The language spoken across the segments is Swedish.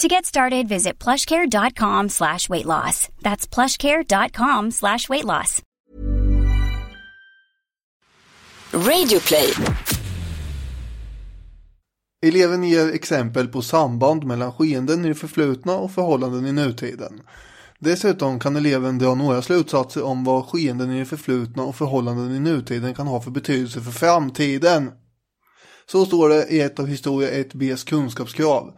To get started, visit plushcare.com/weightloss. That's plushcare.com/weightloss. Radio Play. Eleven ger exempel på samband mellan skeenden i det förflutna och förhållanden i nutiden. Dessutom kan eleven dra några slutsatser om vad skeenden i det förflutna och förhållanden i nutiden kan ha för betydelse för framtiden. Så står det i ett av historia 1Bs kunskapskrav.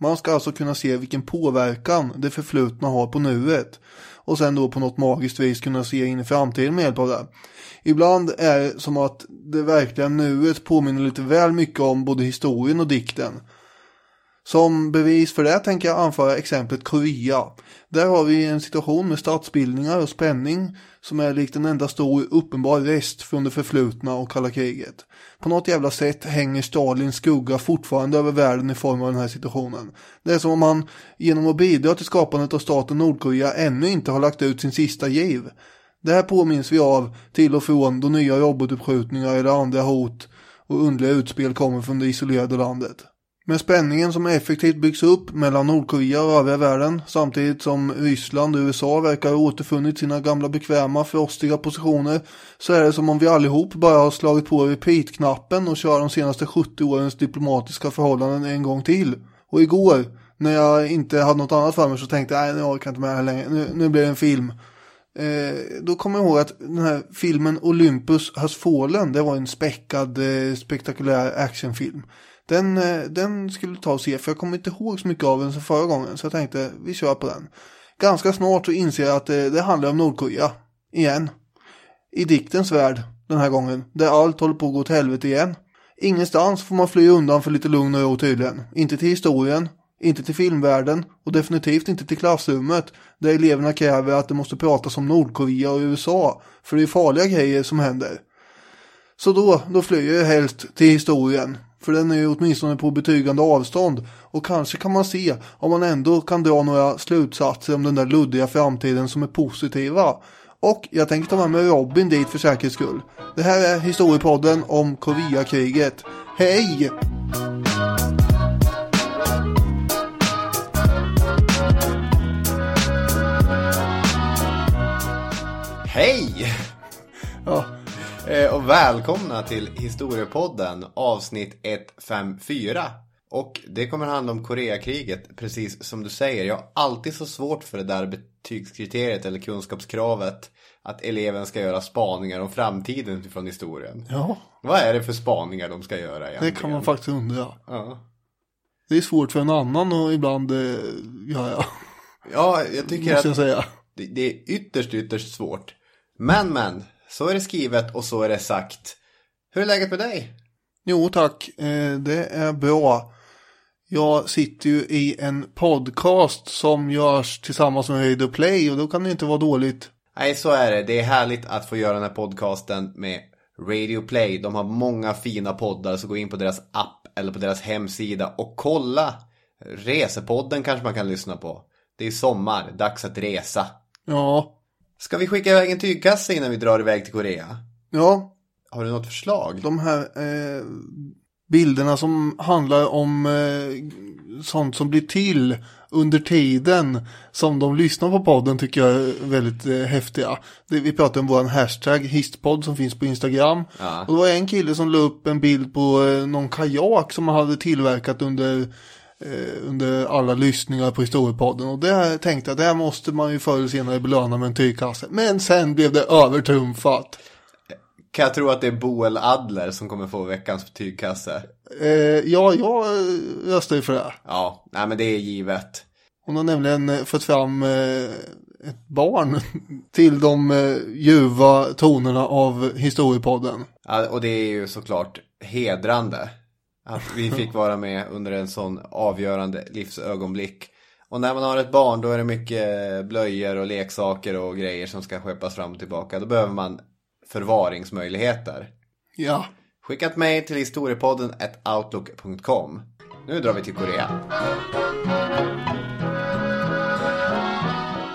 Man ska alltså kunna se vilken påverkan det förflutna har på nuet och sen då på något magiskt vis kunna se in i framtiden med hjälp av det. Ibland är det som att det verkliga nuet påminner lite väl mycket om både historien och dikten. Som bevis för det tänker jag anföra exemplet Korea. Där har vi en situation med statsbildningar och spänning som är likt en enda stor uppenbar rest från det förflutna och kalla kriget. På något jävla sätt hänger Stalins skugga fortfarande över världen i form av den här situationen. Det är som om han genom att bidra till skapandet av staten Nordkorea ännu inte har lagt ut sin sista giv. Det här påminns vi av till och från då nya robotuppskjutningar eller andra hot och underliga utspel kommer från det isolerade landet. Men spänningen som effektivt byggs upp mellan Nordkorea och övriga världen samtidigt som Ryssland och USA verkar ha återfunnit sina gamla bekväma frostiga positioner så är det som om vi allihop bara har slagit på repeat-knappen och kör de senaste 70 årens diplomatiska förhållanden en gång till. Och igår när jag inte hade något annat för mig så tänkte jag nej jag orkar inte med det här längre, nu blir det en film. Då kommer jag ihåg att den här filmen Olympus Has Fallen, det var en späckad spektakulär actionfilm. Den skulle ta och se för jag kommer inte ihåg så mycket av den som förra gången så jag tänkte vi kör på den. Ganska snart så inser jag att det handlar om Nordkorea igen. I diktens värld den här gången där allt håller på att gå åt helvete igen. Ingenstans får man fly undan för lite lugn och ro tydligen. Inte till historien, inte till filmvärlden och definitivt inte till klassrummet där eleverna kräver att det måste pratas om Nordkorea och USA för det är farliga grejer som händer. Så då flyr jag helst till historien. För den är ju åtminstone på betygande avstånd och kanske kan man se om man ändå kan dra några slutsatser om den där luddiga framtiden som är positiva. Och jag tänkte ta med Robin dit för säkerhets skull. Det här är historiepodden om Koreakriget. Hej! Hej! Ja. Och välkomna till Historiepodden, avsnitt 154. Och det kommer handla om Koreakriget, precis som du säger. Jag har alltid så svårt för det där betygskriteriet eller kunskapskravet att eleven ska göra spaningar om framtiden utifrån historien. Ja. Vad är det för spaningar de ska göra egentligen? Det kan man faktiskt undra. Ja. Det är svårt för en annan och ibland... Ja, jag tycker att det är ytterst svårt. Men... Så är det skrivet och så är det sagt. Hur är läget med dig? Jo tack, det är bra. Jag sitter ju i en podcast som görs tillsammans med Radio Play och då kan det inte vara dåligt. Nej, så är det. Det är härligt att få göra den här podcasten med Radio Play. De har många fina poddar så gå in på deras app eller på deras hemsida och kolla. Resepodden kanske man kan lyssna på. Det är sommar, dags att resa. Ja. Ska vi skicka iväg en tygkasse innan vi drar iväg till Korea? Ja. Har du något förslag? De här bilderna som handlar om sånt som blir till under tiden som de lyssnar på podden tycker jag är väldigt häftiga. Vi pratade om vår hashtag histpodd som finns på Instagram. Ja. Och det var en kille som la upp en bild på någon kajak som man hade tillverkat under alla lyssningar på historiepodden, och det tänkte jag, det här måste man ju förr eller senare belöna med en tygkasse. Men sen blev det övertrumfat. Kan jag tro att det är Boel Adler som kommer få veckans tygkasse? Ja, jag röstar ju för det. Ja, nej, men det är givet. Hon har nämligen fått fram ett barn till de ljuva tonerna av historiepodden. Ja, och det är ju såklart hedrande att vi fick vara med under en sån avgörande livsögonblick. Och när man har ett barn då är det mycket blöjor och leksaker och grejer som ska skeppas fram och tillbaka. Då behöver man förvaringsmöjligheter. Ja. Skicka ett mejl till historiepodden@outlook.com. Nu drar vi till Korea.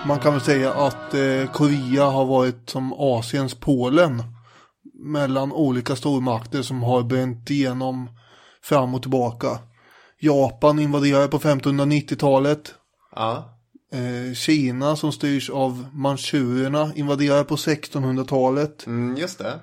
Man kan väl säga att Korea har varit som Asiens Polen mellan olika stormakter som har bränt igenom fram och tillbaka. Japan invaderade på 1590-talet. Ja. Kina som styrs av manchurierna invaderade på 1600-talet. Mm, just det.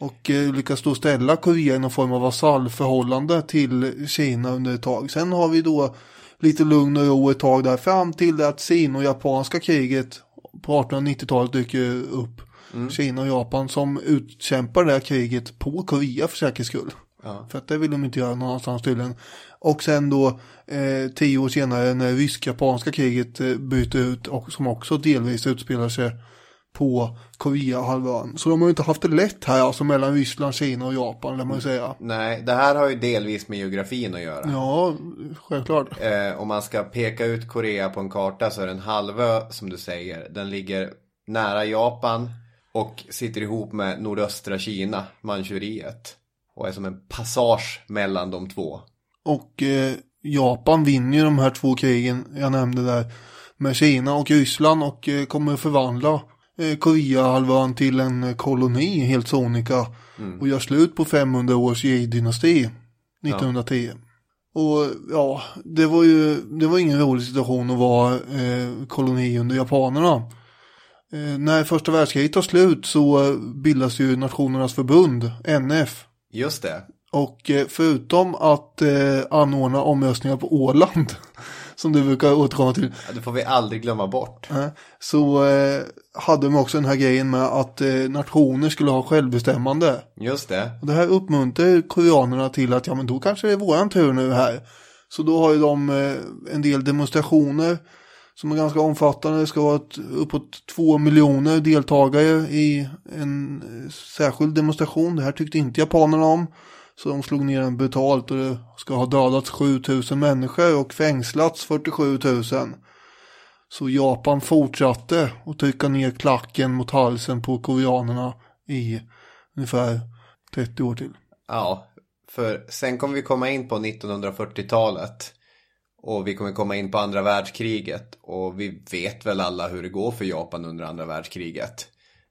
Och lyckas då ställa Korea i någon form av vasallförhållande till Kina under ett tag. Sen har vi då lite lugn och ro ett tag där fram till att sino-japanska kriget på 1890-talet dyker upp. Mm. Kina och Japan som utkämpar det här kriget på Korea för säkerhets skull. Ja. För att det vill de inte göra någonstans tydligen. Och sen då 10 år senare när rysk-japanska kriget byter ut och som också delvis utspelar sig på Korea-halvön. Så de har ju inte haft det lätt här alltså mellan Ryssland, Kina och Japan lär man ju säga. Nej, det här har ju delvis med geografin att göra. Ja, självklart. Om man ska peka ut Korea på en karta så är det en halvö som du säger. Den ligger nära Japan och sitter ihop med nordöstra Kina, Manchuriet. Och är som en passage mellan de två. Och Japan vinner ju de här två krigen jag nämnde där med Kina och Ryssland och kommer förvandla Korea-halvön till en koloni helt sonika. Mm. Och gör slut på 500 års Jei-dynasti 1910. Ja. Och ja, det var ingen rolig situation att vara koloni under japanerna. När första världskriget tar slut så bildas ju Nationernas förbund, NF. Just det. Och förutom att anordna omröstningar på Åland, som du brukar återkomma till. Ja, det får vi aldrig glömma bort. Så hade de också den här grejen med att nationer skulle ha självbestämmande. Just det. Och det här uppmuntrar koreanerna till att ja, men då kanske det är våran tur nu här. Så då har ju de en del demonstrationer som är ganska omfattande. Det ska vara uppåt 2 miljoner deltagare i en särskild demonstration. Det här tyckte inte japanerna om. Så de slog ner den brutalt och det ska ha dödats 7 000 människor och fängslats 47 000. Så Japan fortsatte att trycka ner klacken mot halsen på koreanerna i ungefär 30 år till. Ja, för sen kommer vi komma in på 1940-talet. Och vi kommer komma in på andra världskriget. Och vi vet väl alla hur det går för Japan under andra världskriget.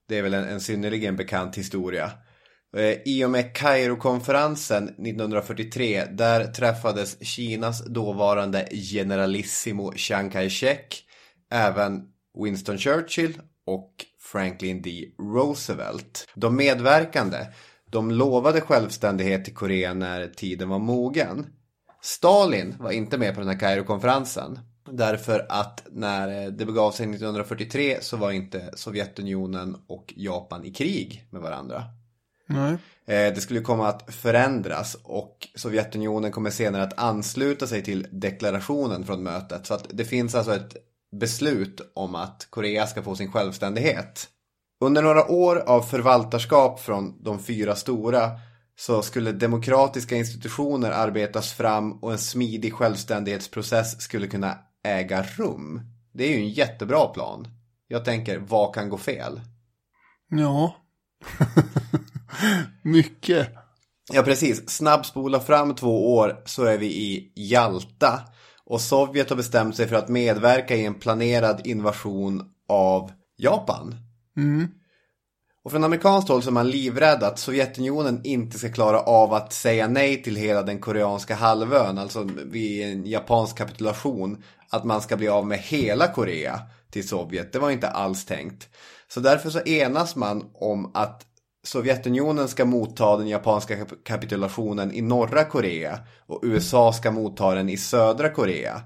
Det är väl en synnerligen bekant historia. I och med Cairo-konferensen 1943, där träffades Kinas dåvarande generalissimo Chiang Kai-shek, även Winston Churchill och Franklin D. Roosevelt. De medverkande, de lovade självständighet till Korea när tiden var mogen. Stalin var inte med på den här Kairo-konferensen därför att när det begav sig 1943 så var inte Sovjetunionen och Japan i krig med varandra. Nej. Det skulle komma att förändras och Sovjetunionen kommer senare att ansluta sig till deklarationen från mötet. Så att det finns alltså ett beslut om att Korea ska få sin självständighet. Under några år av förvaltarskap från de fyra stora så skulle demokratiska institutioner arbetas fram och en smidig självständighetsprocess skulle kunna äga rum. Det är ju en jättebra plan. Jag tänker, vad kan gå fel? Ja, mycket. Ja, precis. Snabbspola fram 2 år så är vi i Jalta. Och Sovjet har bestämt sig för att medverka i en planerad invasion av Japan. Mm. Och från amerikanskt håll så är man livrädd att Sovjetunionen inte ska klara av att säga nej till hela den koreanska halvön, alltså vid en japansk kapitulation, att man ska bli av med hela Korea till Sovjet. Det var inte alls tänkt. Så därför så enas man om att Sovjetunionen ska motta den japanska kapitulationen i norra Korea och USA ska motta den i södra Korea.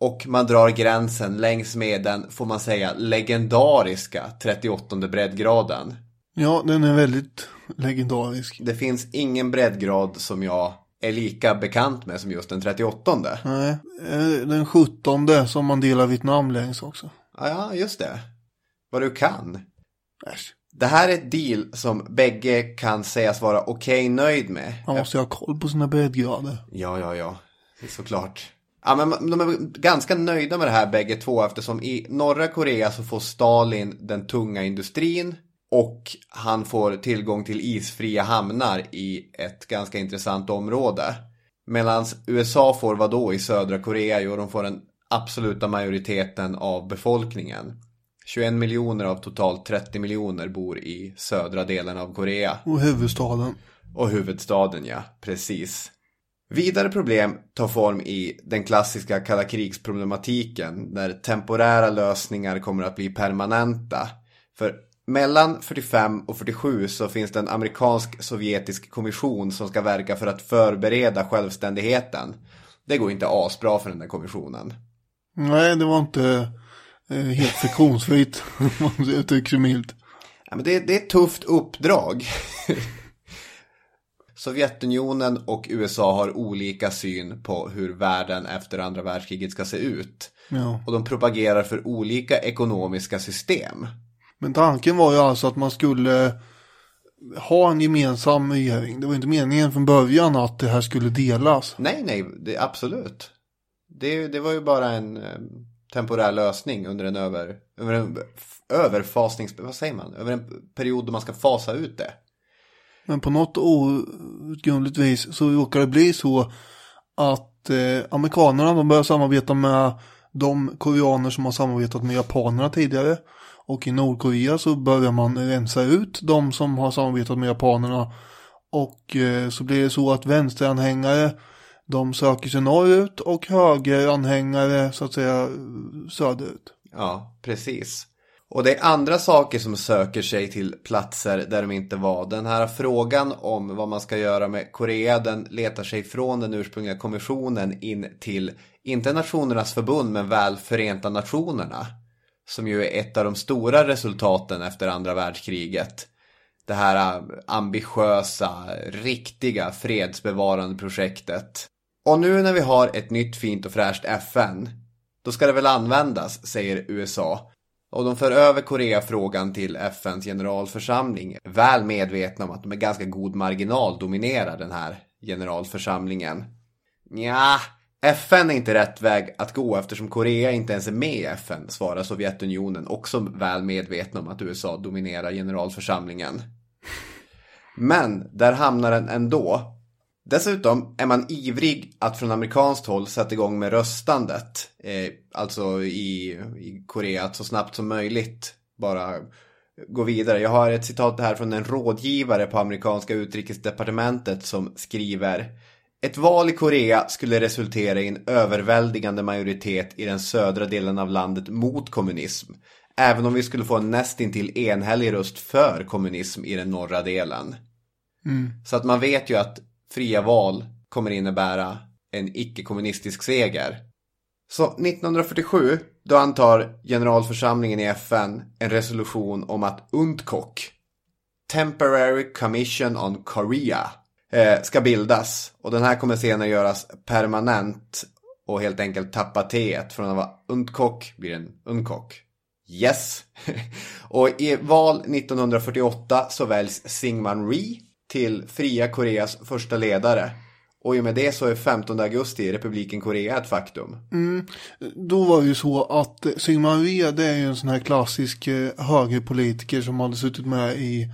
Och man drar gränsen längs med den, får man säga, legendariska 38:e breddgraden. Ja, den är väldigt legendarisk. Det finns ingen breddgrad som jag är lika bekant med som just den 38:e. Nej, den 17:e som man delar Vietnam längs också. Ja, just det. Vad du kan. Äsch. Det här är ett deal som bägge kan sägas vara okej nöjd med. Man måste ha koll på sina breddgrader. Ja. Det är såklart. Ja, men de är ganska nöjda med det här bägge två, eftersom i norra Korea så får Stalin den tunga industrin och han får tillgång till isfria hamnar i ett ganska intressant område. Medan USA får vad då i södra Korea? Jo, de får den absoluta majoriteten av befolkningen. 21 miljoner av totalt 30 miljoner bor i södra delen av Korea. Och huvudstaden. Och huvudstaden, ja, precis. Vidare problem tar form i den klassiska kalla krigsproblematiken där temporära lösningar kommer att bli permanenta. För mellan 45 och 47 så finns det en amerikansk-sovjetisk kommission som ska verka för att förbereda självständigheten. Det går inte asbra för den där kommissionen. Nej, det var inte helt friktionsfritt, om jag tycker milt. Ja, men det är ett tufft uppdrag. Sovjetunionen och USA har olika syn på hur världen efter andra världskriget ska se ut. Ja. Och de propagerar för olika ekonomiska system. Men tanken var ju alltså att man skulle ha en gemensam regering. Det var inte meningen från början att det här skulle delas. Nej, det, absolut. Det var ju bara en temporär lösning under en över en period då man ska fasa ut det. Men på något outgrundligt vis så råkar det bli så att amerikanerna, de börjar samarbeta med de koreaner som har samarbetat med japanerna tidigare. Och i Nordkorea så börjar man rensa ut de som har samarbetat med japanerna. Och så blir det så att vänsteranhängare, de söker sig norrut och högeranhängare så att säga söderut. Ja, precis. Och det är andra saker som söker sig till platser där de inte var. Den här frågan om vad man ska göra med Korea, den letar sig från den ursprungliga kommissionen in till inte Nationernas förbund men väl Förenta Nationerna. Som ju är ett av de stora resultaten efter andra världskriget. Det här ambitiösa, riktiga fredsbevarande projektet. Och nu när vi har ett nytt fint och fräscht FN, då ska det väl användas, säger USA. Och de för över Koreafrågan till FNs generalförsamling, väl medvetna om att de med ganska god marginal dominerar den här generalförsamlingen. Ja, FN är inte rätt väg att gå eftersom Korea inte ens är med i FN, svarar Sovjetunionen, också väl medvetna om att USA dominerar generalförsamlingen. Men där hamnar den ändå. Dessutom är man ivrig att från amerikanskt håll sätta igång med röstandet, alltså i Korea, att så snabbt som möjligt bara gå vidare. Jag har ett citat här från en rådgivare på amerikanska utrikesdepartementet som skriver: ett val i Korea skulle resultera i en överväldigande majoritet i den södra delen av landet mot kommunism, även om vi skulle få en nästintill enhällig röst för kommunism i den norra delen. Mm. Så att man vet ju att fria val kommer innebära en icke-kommunistisk seger. Så 1947, då antar generalförsamlingen i FN en resolution om att UNTKOK, Temporary Commission on Korea, ska bildas. Och den här kommer senare göras permanent och helt enkelt tappa teet. Från att vara UNTKOK blir en UNKOK. Yes! Och i val 1948 så väljs Syngman Rhee till Fria Koreas första ledare. Och i och med det så är 15 augusti Republiken Korea ett faktum. Mm. Då var det ju så att Syngman Rhee, det är ju en sån här klassisk högerpolitiker som hade suttit med i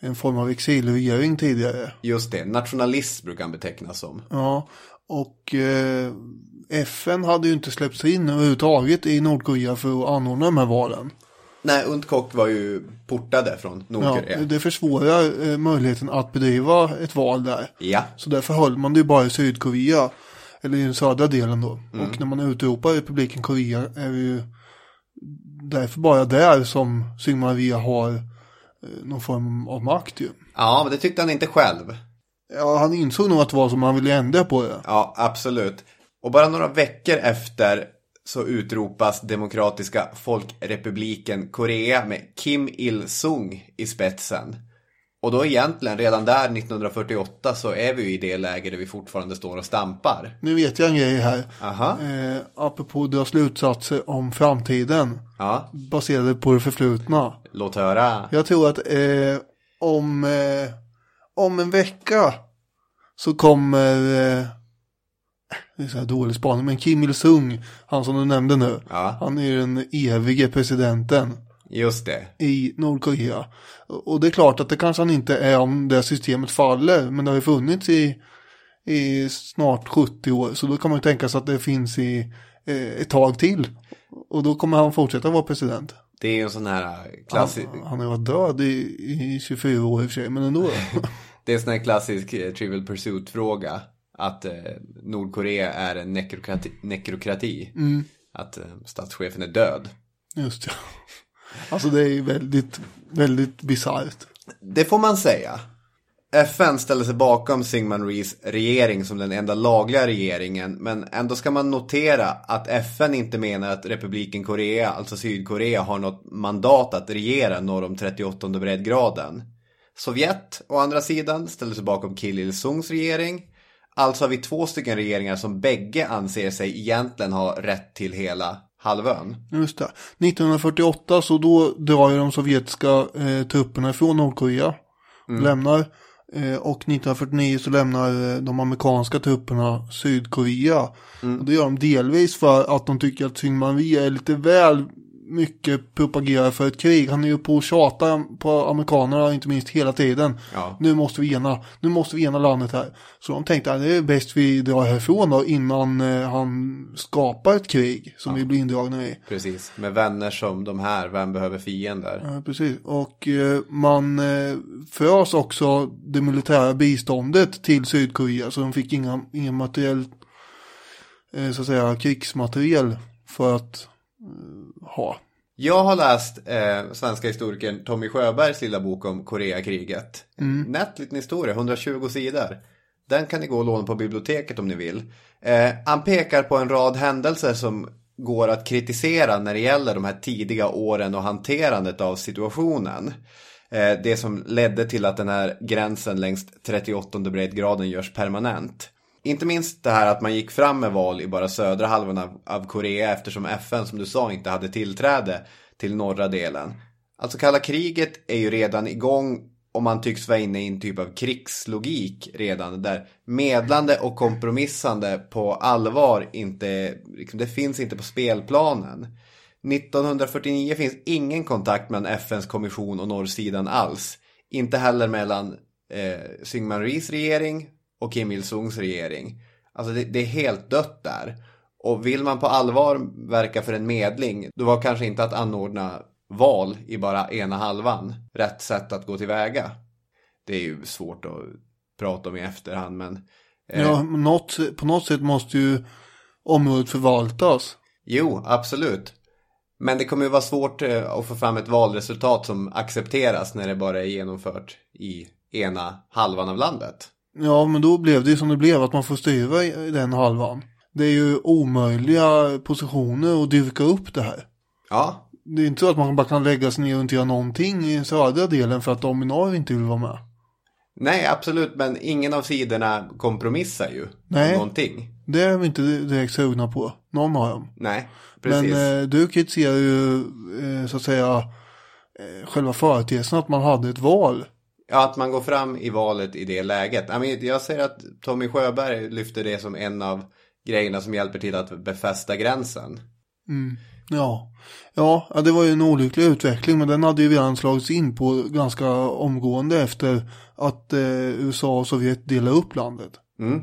en form av exilregering tidigare. Just det, nationalist brukar han betecknas som. Ja, och FN hade ju inte släppts in överhuvudtaget i Nordkorea för att anordna de här valen. Nej, UNTKOK var ju portade från Nordkorea. Ja, det försvårar möjligheten att bedriva ett val där. Ja. Så därför höll man det ju bara i Sydkorea, eller i den södra delen då. Mm. Och när man utropar republiken Korea är det ju därför bara där som Syngman Rhee har någon form av makt ju. Ja, men det tyckte han inte själv. Ja, han insåg nog att det var som han ville ändra på det. Ja, absolut. Och bara några veckor efter så utropas Demokratiska Folkrepubliken Korea med Kim Il-sung i spetsen. Och då egentligen, redan där 1948 så är vi ju i det läge där vi fortfarande står och stampar. Nu vet jag en grej här. Aha. Apropå dra slutsatser om framtiden. Ja. Baserade på det förflutna. Låt höra. Jag tror att om en vecka så kommer... det är så här dålig spaning, men Kim Il-sung, han som du nämnde nu, ja. Han är den evige presidenten. Just det. I Nordkorea. Och det är klart att det kanske han inte är om det systemet faller, men det har ju funnits i snart 70 år, så då kan man ju tänka sig att det finns i ett tag till. Och då kommer han fortsätta vara president. Det är ju en sån här klassisk... Han har varit död i 24 år i och för sig, men ändå. Det är en sån här klassisk Trivial Pursuit-fråga. Att Nordkorea är en nekrokrati. Mm. Att statschefen är död. Just ja. Alltså det är ju väldigt, väldigt bizarrt. Det får man säga. FN ställer sig bakom Syngman Rhees regering som den enda lagliga regeringen. Men ändå ska man notera att FN inte menar att republiken Korea, alltså Sydkorea, har något mandat att regera norr om 38:e breddgraden. Sovjet, å andra sidan, ställer sig bakom Kim Il-sungs regering. Alltså har vi två stycken regeringar som bägge anser sig egentligen ha rätt till hela halvön. Just det. 1948 så då drar ju de sovjetiska trupperna från Nordkorea. Mm. Lämnar. Och 1949 så lämnar de amerikanska trupperna Sydkorea. Mm. Och det gör de delvis för att de tycker att Syngman Rhee är lite väl mycket propagerar för ett krig. Han är ju på att tjata på amerikanerna inte minst hela tiden. Ja. Nu måste vi ena landet här. Så de tänkte att det är bäst vi drar härifrån då innan han skapar ett krig som vi blir indragna i. Precis. Med vänner som de här. Vem behöver fiender? Ja, precis. Och man förs också det militära biståndet till Sydkorea så de fick inga materiell så att säga krigsmateriell för att ha. Jag har läst svenska historikern Tommy Sjöbergs lilla bok om Koreakriget. Nätlig historia, 120 sidor. Den kan ni gå och låna på biblioteket om ni vill. Han pekar på en rad händelser som går att kritisera när det gäller de här tidiga åren och hanterandet av situationen. Det som ledde till att den här gränsen längs 38:e breddgraden görs permanent. Inte minst det här att man gick fram med val i bara södra halvan av Korea eftersom FN, som du sa, inte hade tillträde till norra delen. Alltså kalla kriget är ju redan igång och man tycks vara inne i en typ av krigslogik redan. Där medlande och kompromissande på allvar inte, liksom, det finns inte på spelplanen. 1949 finns ingen kontakt mellan FNs kommission och norrsidan alls. Inte heller mellan Syngman Rhees regering och Kim Il-sungs regering. Alltså det är helt dött där. Och vill man på allvar verka för en medling, då var kanske inte att anordna val i bara ena halvan rätt sätt att gå tillväga. Det är ju svårt att prata om i efterhand, men... Ja, på något sätt måste ju området förvaltas. Jo, absolut. Men det kommer ju vara svårt att få fram ett valresultat som accepteras när det bara är genomfört i ena halvan av landet. Ja, men då blev det ju som det blev, att man får styra i den halvan. Det är ju omöjliga positioner att dyrka upp det här. Ja. Det är inte så att man bara kan lägga sig ner och inte göra någonting i södra delen för att de i norr inte vill vara med. Nej, absolut, men ingen av sidorna kompromissar ju. Nej, någonting. Det är vi inte direkt sugna på, någon av dem. Nej, precis. Men du kritiserar ju så att säga själva företeelsen att man hade ett val. Ja, att man går fram i valet i det läget. Jag säger att Tommy Sjöberg lyfter det som en av grejerna som hjälper till att befästa gränsen. Mm, ja. Ja, det var ju en olycklig utveckling, men den hade ju redan slagits in på ganska omgående efter att USA och Sovjet delade upp landet. Mm.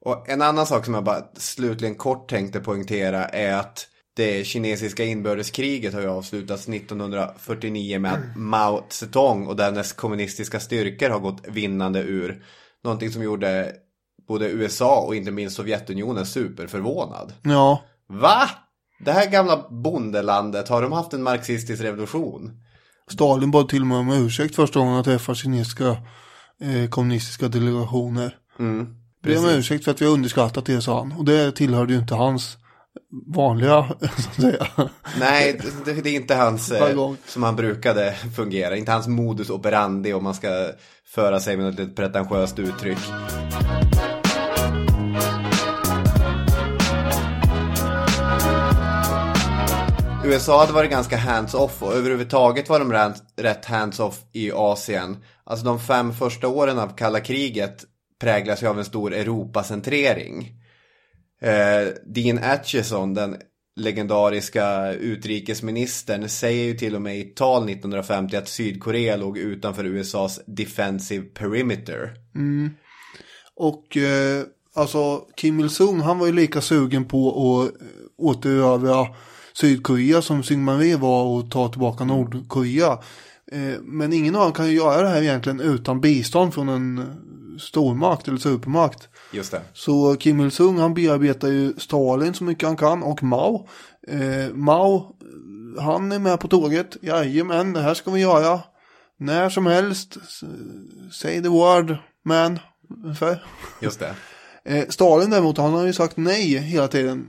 Och en annan sak som jag bara slutligen kort tänkte poängtera är att det kinesiska inbördeskriget har ju avslutats 1949 med att Mao Zedong och dennes kommunistiska styrkor har gått vinnande ur. Någonting som gjorde både USA och inte minst Sovjetunionen superförvånad. Ja. Va? Det här gamla bondelandet, har de haft en marxistisk revolution? Stalin bad till och med om ursäkt första gången att träffa kinesiska kommunistiska delegationer. Mm, det är en ursäkt för att vi har underskattat det, sa han. Och det tillhörde ju inte hans vanliga, så att säga. Nej, det är inte hans som han brukade fungera. Inte hans modus operandi, om man ska föra sig med ett pretentiöst uttryck. USA hade varit ganska hands-off och överhuvudtaget var de rätt hands-off i Asien. Alltså de 5 första åren av kalla kriget präglas ju av en stor Europacentrering. Dean Acheson, den legendariska utrikesministern, säger ju till och med i tal 1950 att Sydkorea låg utanför USAs defensive perimeter. Mm. Och alltså Kim Il-sung, han var ju lika sugen på att återövra Sydkorea som Syngman Rhee var att ta tillbaka Nordkorea. Men ingen av dem kan ju göra det här egentligen utan bistånd från en stormakt eller supermakt. Just det. Så Kim Il-sung, han bearbetar ju Stalin så mycket han kan och Mao. Mao, han är med på tåget. Jajamän, det här ska vi göra. När som helst. Say the word, man. Ungefär. Just det. Stalin däremot, han har ju sagt nej hela tiden.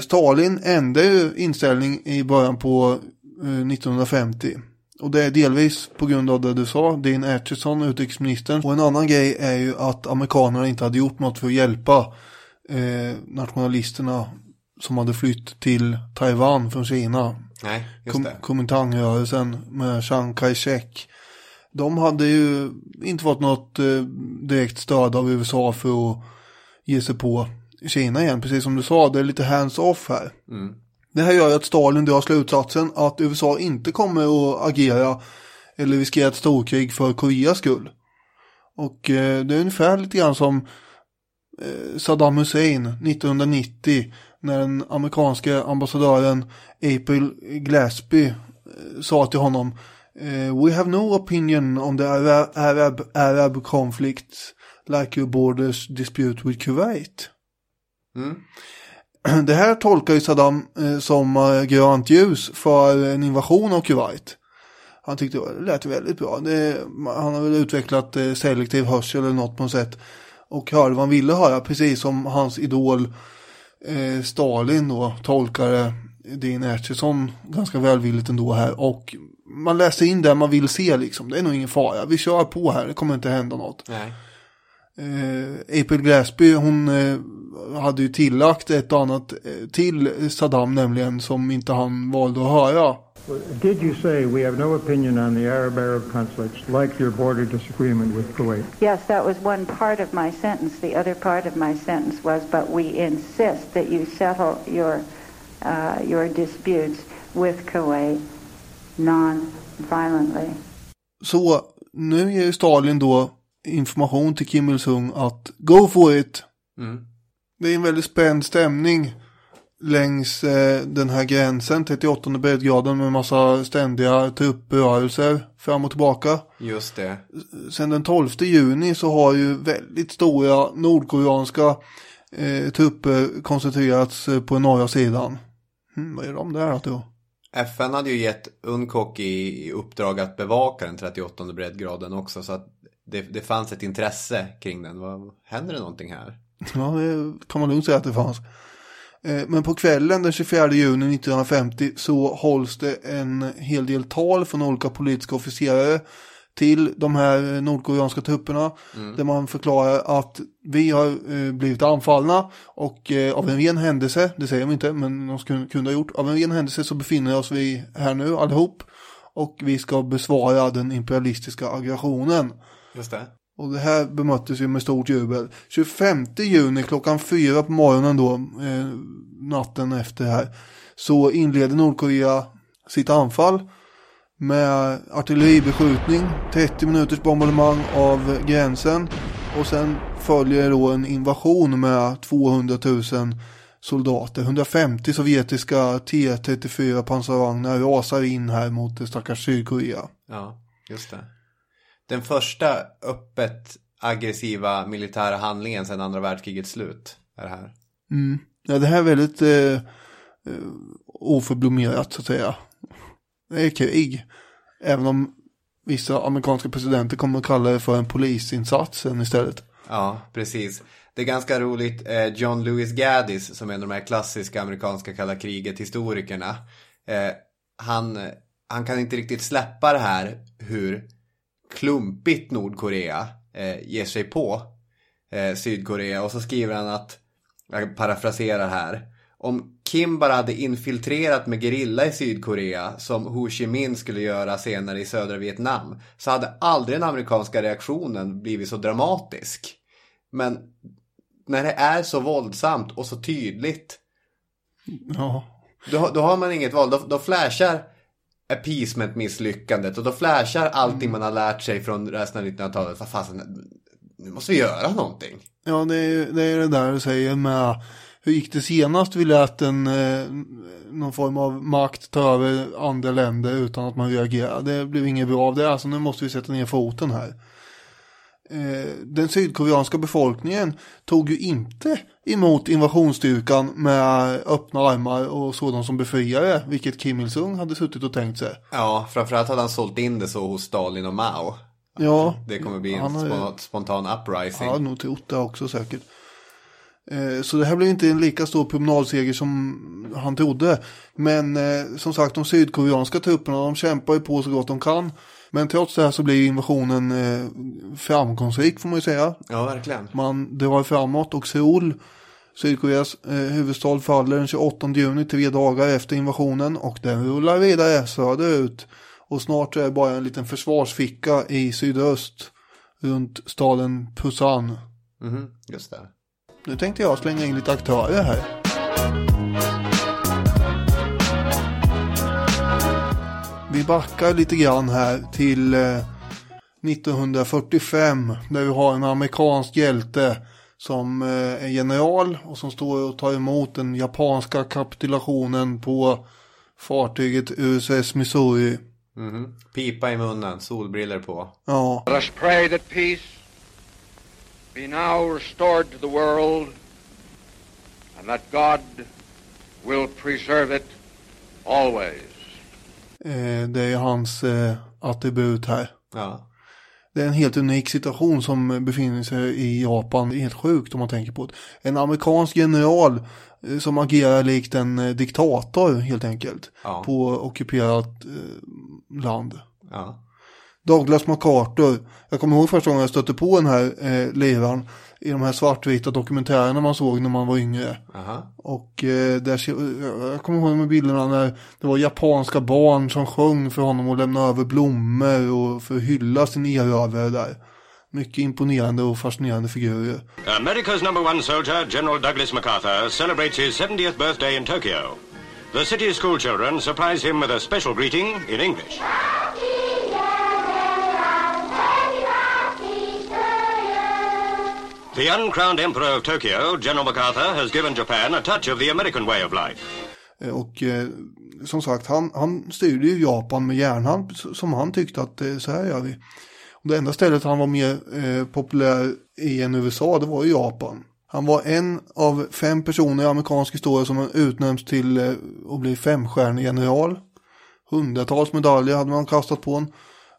Stalin ändrade ju inställning i början på 1950. Och det är delvis på grund av det du sa, Dean Acheson, utrikesministern. Och en annan grej är ju att amerikanerna inte hade gjort något för att hjälpa nationalisterna som hade flytt till Taiwan från Kina. Nej, just det. Kuomintangrörelsen med Chiang Kai-shek. De hade ju inte fått något direkt stöd av USA för att ge sig på Kina igen, precis som du sa, det är lite hands-off här. Mm. Det här gör att Stalin drar slutsatsen att USA inte kommer att agera eller riskera ett storkrig för Koreas skull. Och det är ungefär lite grann som Saddam Hussein 1990 när den amerikanska ambassadören April Glaspie sa till honom "We have no opinion on the Arab conflict like your borders dispute with Kuwait." Mm. Det här tolkar ju Saddam som grönt ljus för en invasion av Kuwait. Han tyckte det lät väldigt bra. Han har väl utvecklat selektiv hörsel eller något på något sätt. Och hörde vad han ville höra, precis som hans idol Stalin då tolkade Dean Acheson ganska välvilligt ändå här. Och man läser in det man vill se liksom. Det är nog ingen fara. Vi kör på här, det kommer inte hända något. Nej. April Glaspie, hon hade ju tillagt ett annat till Saddam nämligen som inte han valde att höra. Did you say we have no opinion on the Arab conflicts like your border disagreement with Kuwait? Yes, that was one part of my sentence. The other part of my sentence was but we insist that you settle your disputes with Kuwait non-violently. Så nu ger Stalin då information till Kim Il-sung att go for it. Mm. Det är en väldigt spänd stämning längs den här gränsen 38 breddgraden med en massa ständiga trupprörelser fram och tillbaka. Just det. Sen den 12 juni så har ju väldigt stora nordkoreanska trupper koncentrerats på norra sidan. Vad är de där då? FN hade ju gett UNTKOK i uppdrag att bevaka den 38 breddgraden också, så att det fanns ett intresse kring den. Händer det någonting här? Ja, det kan man lugnt säga att det fanns. Men på kvällen den 24 juni 1950 så hålls det en hel del tal från olika politiska officerare till de här nordkoreanska trupperna. Mm. Där man förklarar att vi har blivit anfallna och av en ren händelse, det säger de inte men de kunde ha gjort, av en ren händelse så befinner oss vi här nu allihop och vi ska besvara den imperialistiska aggressionen. Just det. Och det här bemöttes ju med stort jubel. 25 juni klockan 4 på morgonen då, natten efter här, så inleder Nordkorea sitt anfall med artilleribeskjutning, 30 minuters bombardemang av gränsen och sen följer då en invasion med 200 000 soldater. 150 sovjetiska T-34 pansarvagnar rasar in här mot stackars Sydkorea. Ja, just det. Den första öppet aggressiva militära handlingen sedan andra världskrigets slut är det här. Mm. Ja, det här är väldigt oförblommerat så att säga. Det är krig. Även om vissa amerikanska presidenter kommer att kalla det för en polisinsats istället. Ja, precis. Det är ganska roligt. John Lewis Gaddis, som är en av de här klassiska amerikanska kalla kriget-historikerna. Han kan inte riktigt släppa det här hur klumpigt Nordkorea ger sig på Sydkorea. Och så skriver han att, jag parafraserar här, om Kim bara hade infiltrerat med gerilla i Sydkorea som Ho Chi Minh skulle göra senare i södra Vietnam så hade aldrig den amerikanska reaktionen blivit så dramatisk. Men när det är så våldsamt och så tydligt, ja, då har man inget val. Då flashar appeasement-misslyckandet och då flashar allting man har lärt sig från resten av 1900-talet. Vad fan, nu måste vi göra någonting. Ja, det är det där du säger med... Hur gick det senast vi lät någon form av makt ta över andra länder utan att man reagerar? Det blev inget bra av det. Alltså nu måste vi sätta ner foten här. Den sydkoreanska befolkningen tog ju inte emot invasionsstyrkan med öppna armar och sådant som befriare, vilket Kim Il-sung hade suttit och tänkt sig. Ja, framförallt hade han sålt in det så hos Stalin och Mao. Ja, det kommer bli en spontan uprising. Ja, nog trott det också säkert. Så det här blev inte en lika stor promenadseger som han trodde. Men som sagt, de sydkoreanska trupperna, de kämpar ju på så gott de kan. Men trots det här så blir invasionen framgångsrik får man ju säga. Ja, verkligen. Man drar framåt och Seoul, Sydkoreas huvudstad, faller den 28 juni 3 dagar efter invasionen. Och den rullar vidare söderut. Och snart är det bara en liten försvarsficka i sydöst runt staden Pusan. Mm, just det. Nu tänkte jag slänga in lite aktörer här. Vi backar lite grann här till 1945 där vi har en amerikansk hjälte som är general och som står och tar emot den japanska kapitulationen på fartyget USS Missouri. Mm-hmm. Pipa i munnen, solbriller på. Ja. Let us pray that peace be now restored to the world, and that God will preserve it always. Det är hans attribut här. Ja. Det är en helt unik situation som befinner sig i Japan. Det är helt sjukt om man tänker på det. En amerikansk general som agerar likt en diktator helt enkelt. Ja. På ockuperat land. Ja. Douglas MacArthur. Jag kommer ihåg första gången jag stötte på den här liraren i de här svartvita dokumentärerna man såg när man var yngre. Uh-huh. Och jag kommer ihåg med bilderna när det var japanska barn som sjöng för honom och lämnade över blommor och för att hylla sin erövare där. Mycket imponerande och fascinerande figurer. America's number 1 soldier, General Douglas MacArthur, celebrates his 70th birthday in Tokyo. The city's schoolchildren surprise him with a special greeting in English. The uncrowned emperor of Tokyo, General MacArthur, has given Japan a touch of the American way of life. Och som sagt, han styrde ju Japan med järnhand som han tyckte att så här gör vi. Och det enda stället han var mer populär i än USA, det var ju Japan. Han var en av 5 personer i amerikansk historia som utnämns till att bli 5-stjärnig general. Hundratals medaljer hade man kastat på honom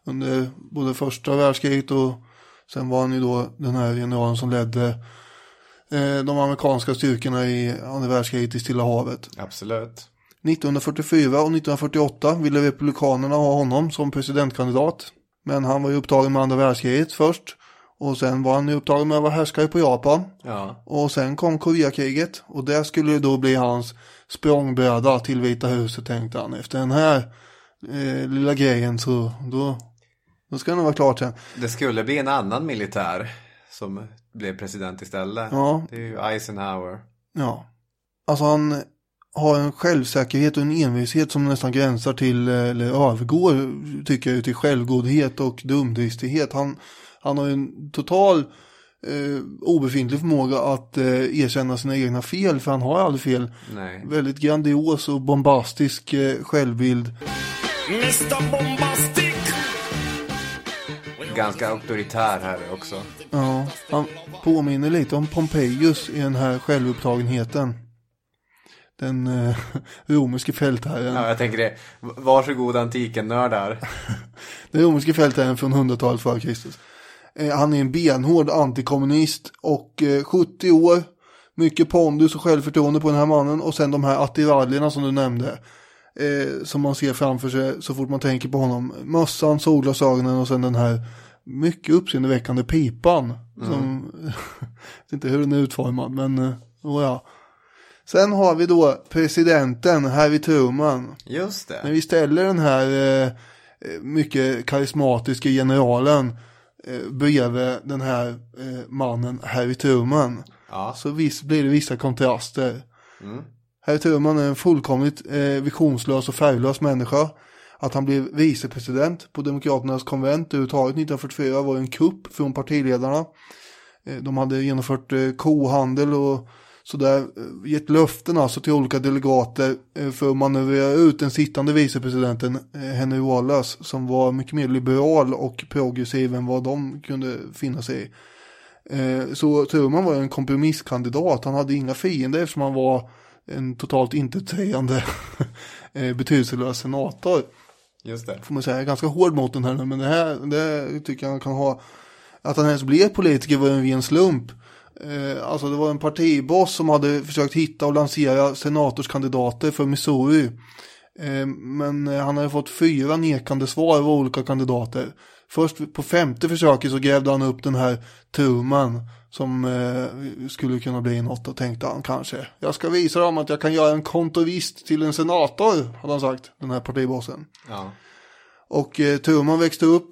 under både första världskriget och... Sen var han ju då den här generalen som ledde de amerikanska styrkorna i andra världskriget i Stilla havet. Absolut. 1944 och 1948 ville republikanerna ha honom som presidentkandidat. Men han var ju upptagen med andra världskriget först. Och sen var han ju upptagen med att vara härskare på Japan. Ja. Och sen kom Koreakriget. Och det skulle ju då bli hans språngbräda till Vita huset, tänkte han. Efter den här lilla grejen så då ska det nog vara klart sen. Det skulle bli en annan militär som blev president istället. Ja. Det är ju Eisenhower. Ja. Alltså han har en självsäkerhet och en envishet som nästan gränsar till, eller övergår tycker jag, till självgodhet och dumdristighet. Han har en total obefintlig förmåga att erkänna sina egna fel, för han har aldrig fel. Nej. Väldigt grandios och bombastisk självbild. Mr. Bombastic. Ganska auktoritär här också. Ja, han påminner lite om Pompejus i den här självupptagenheten. Den romerske fältherren. Ja, jag tänker det. Varsågod antiken nördar. Den romerske fältherren från 100-talet före Kristus. Han är en benhård antikommunist och 70 år. Mycket pondus och självförtroende på den här mannen. Och sen de här attiraljerna som du nämnde. Som man ser framför sig så fort man tänker på honom. Mössan, solglasögonen och sen den här mycket uppseendeväckande pipan. Som, inte hur den är utformad, men ja. Sen har vi då presidenten Harry Truman. Just det. När vi ställer den här mycket karismatiska generalen bredvid den här mannen Harry Truman. Ja. Så visst blir det vissa kontraster. Mm. Harry Truman är en fullkomligt visionslös och färglös människa. Att han blev vicepresident på Demokraternas konvent överhuvudtaget 1944 var en kupp från partiledarna. De hade genomfört kohandel och sådär, gett löften alltså till olika delegater för att manövrera ut den sittande vicepresidenten Henry Wallace, som var mycket mer liberal och progressiv än vad de kunde finna sig i. Så Truman var en kompromisskandidat. Han hade inga fiender eftersom han var en totalt intetsägande betydelselös senator. Just det. Får man säga, ganska hård mot den här nu, men det tycker jag kan ha. Att han ens blev politiker var en ren slump. Alltså det var en partiboss som hade försökt hitta och lansera senatorskandidater för Missouri. Men han hade fått 4 nekande svar av olika kandidater. Först på 5:e försöket så grävde han upp den här Truman som skulle kunna bli något, och tänkte han kanske. Jag ska visa dem att jag kan göra en kontorist till en senator, hade han sagt, den här partibossen. Ja. Och Truman växte upp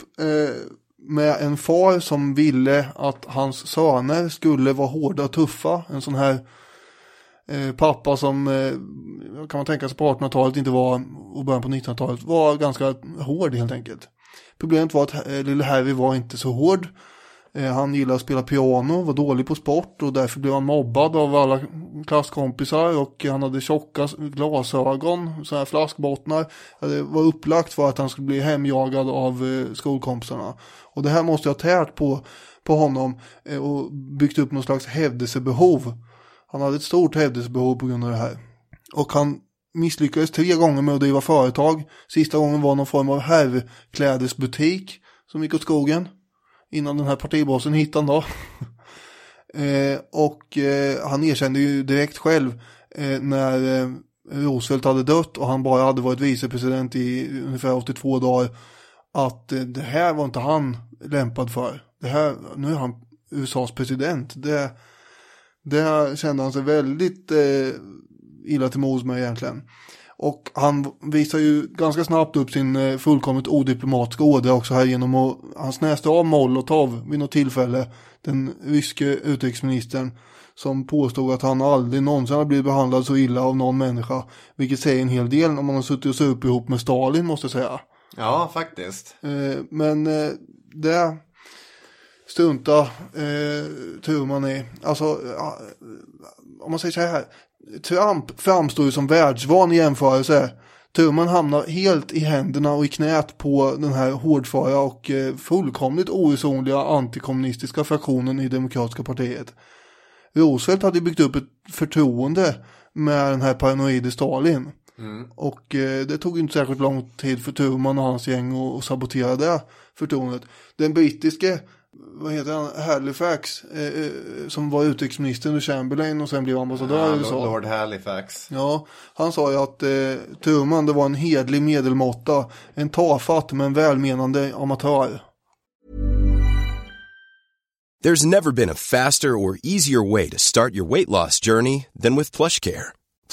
med en far som ville att hans söner skulle vara hårda och tuffa. En sån här pappa som kan man tänka sig på 1800-talet inte var, och början på 1900-talet var ganska hård helt enkelt. Problemet var att lille Harry var inte så hård. Han gillade att spela piano, var dålig på sport och därför blev han mobbad av alla klasskompisar, och han hade tjocka glasögon, så här flaskbottnar. Det var upplagt för att han skulle bli hemjagad av skolkompisarna. Och det här måste jag ha tärt på honom och byggt upp någon slags hävdelsebehov. Han hade ett stort hävdelsebehov på grund av det här. Och han misslyckades 3 gånger med att driva företag. Sista gången var någon form av herrklädesbutik som gick åt skogen. Innan den här partibossen hittade då. Han erkände ju direkt själv när Roosevelt hade dött och han bara hade varit vicepresident i ungefär 82 dagar. Att det här var inte han lämpad för. Det här, nu är han USAs president. Det kände han sig väldigt illa till mods med egentligen. Och han visar ju ganska snabbt upp sin fullkomligt odiplomatiska ådra också här genom att han snäste av Molotov vid något tillfälle, den ryske utrikesministern, som påstod att han aldrig någonsin har blivit behandlad så illa av någon människa, vilket säger en hel del om man har suttit och supit ihop med Stalin, måste jag säga. Ja, faktiskt. Men det strunta Truman i. Alltså, om man säger så här, Trump framstår ju som världsvan i jämförelse. Truman hamnar helt i händerna och i knät på den här hårdfara och fullkomligt oresonliga antikommunistiska fraktionen i Demokratiska partiet. Roosevelt hade byggt upp ett förtroende med den här paranoide Stalin. Mm. Och det tog inte särskilt lång tid för Truman och hans gäng att sabotera det förtroendet. Den brittiske, vad heter han, Halifax, som var utrikesministern i Chamberlain och sen blev ambassadör i USA. Lord Halifax. Ja, han sa ju att Truman, det var en hedlig medelmåtta, en tafatt men välmenande amatör. There's never been a faster or easier way to start your weight loss journey than with PlushCare.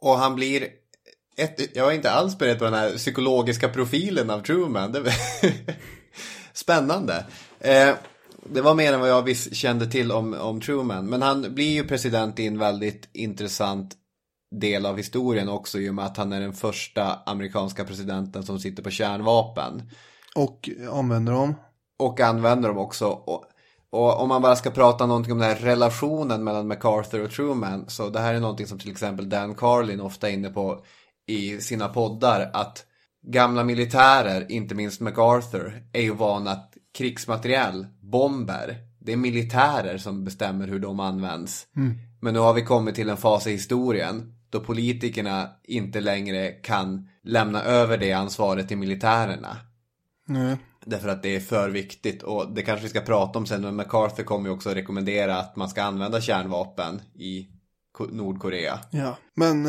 Och han blir, jag är inte alls beredd på den här psykologiska profilen av Truman. Det var spännande. Det var mer än vad jag kände till om Truman. Men han blir ju president i en väldigt intressant del av historien också. I och med att han är den första amerikanska presidenten som sitter på kärnvapen. Och använder dem. Och använder dem också. Och om man bara ska prata någonting om den här relationen mellan MacArthur och Truman, så det här är någonting som till exempel Dan Carlin ofta är inne på i sina poddar, att gamla militärer, inte minst MacArthur, är ju vana att krigsmateriel, bomber, det är militärer som bestämmer hur de används. Mm. Men nu har vi kommit till en fas i historien då politikerna inte längre kan lämna över det ansvaret till militärerna. Nej. Därför att det är för viktigt, och det kanske vi ska prata om sen, men MacArthur kommer ju också rekommendera att man ska använda kärnvapen i Nordkorea. Ja, men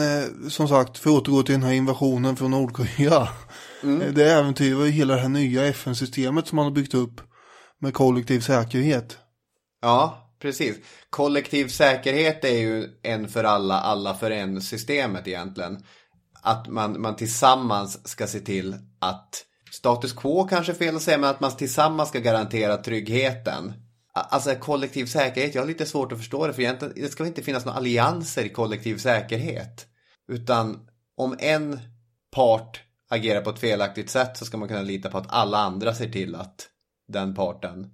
som sagt, för att återgå till den här invasionen från Nordkorea, det äventyrar ju hela det här nya FN-systemet som man har byggt upp med kollektiv säkerhet. Ja, precis. Kollektiv säkerhet är ju en för alla, alla för en systemet egentligen. Att man tillsammans ska se till att status quo, kanske fel att säga, men att man tillsammans ska garantera tryggheten. Alltså kollektiv säkerhet, jag har lite svårt att förstå det, för egentligen det ska inte finnas några allianser i kollektiv säkerhet. Utan om en part agerar på ett felaktigt sätt, så ska man kunna lita på att alla andra ser till att den parten...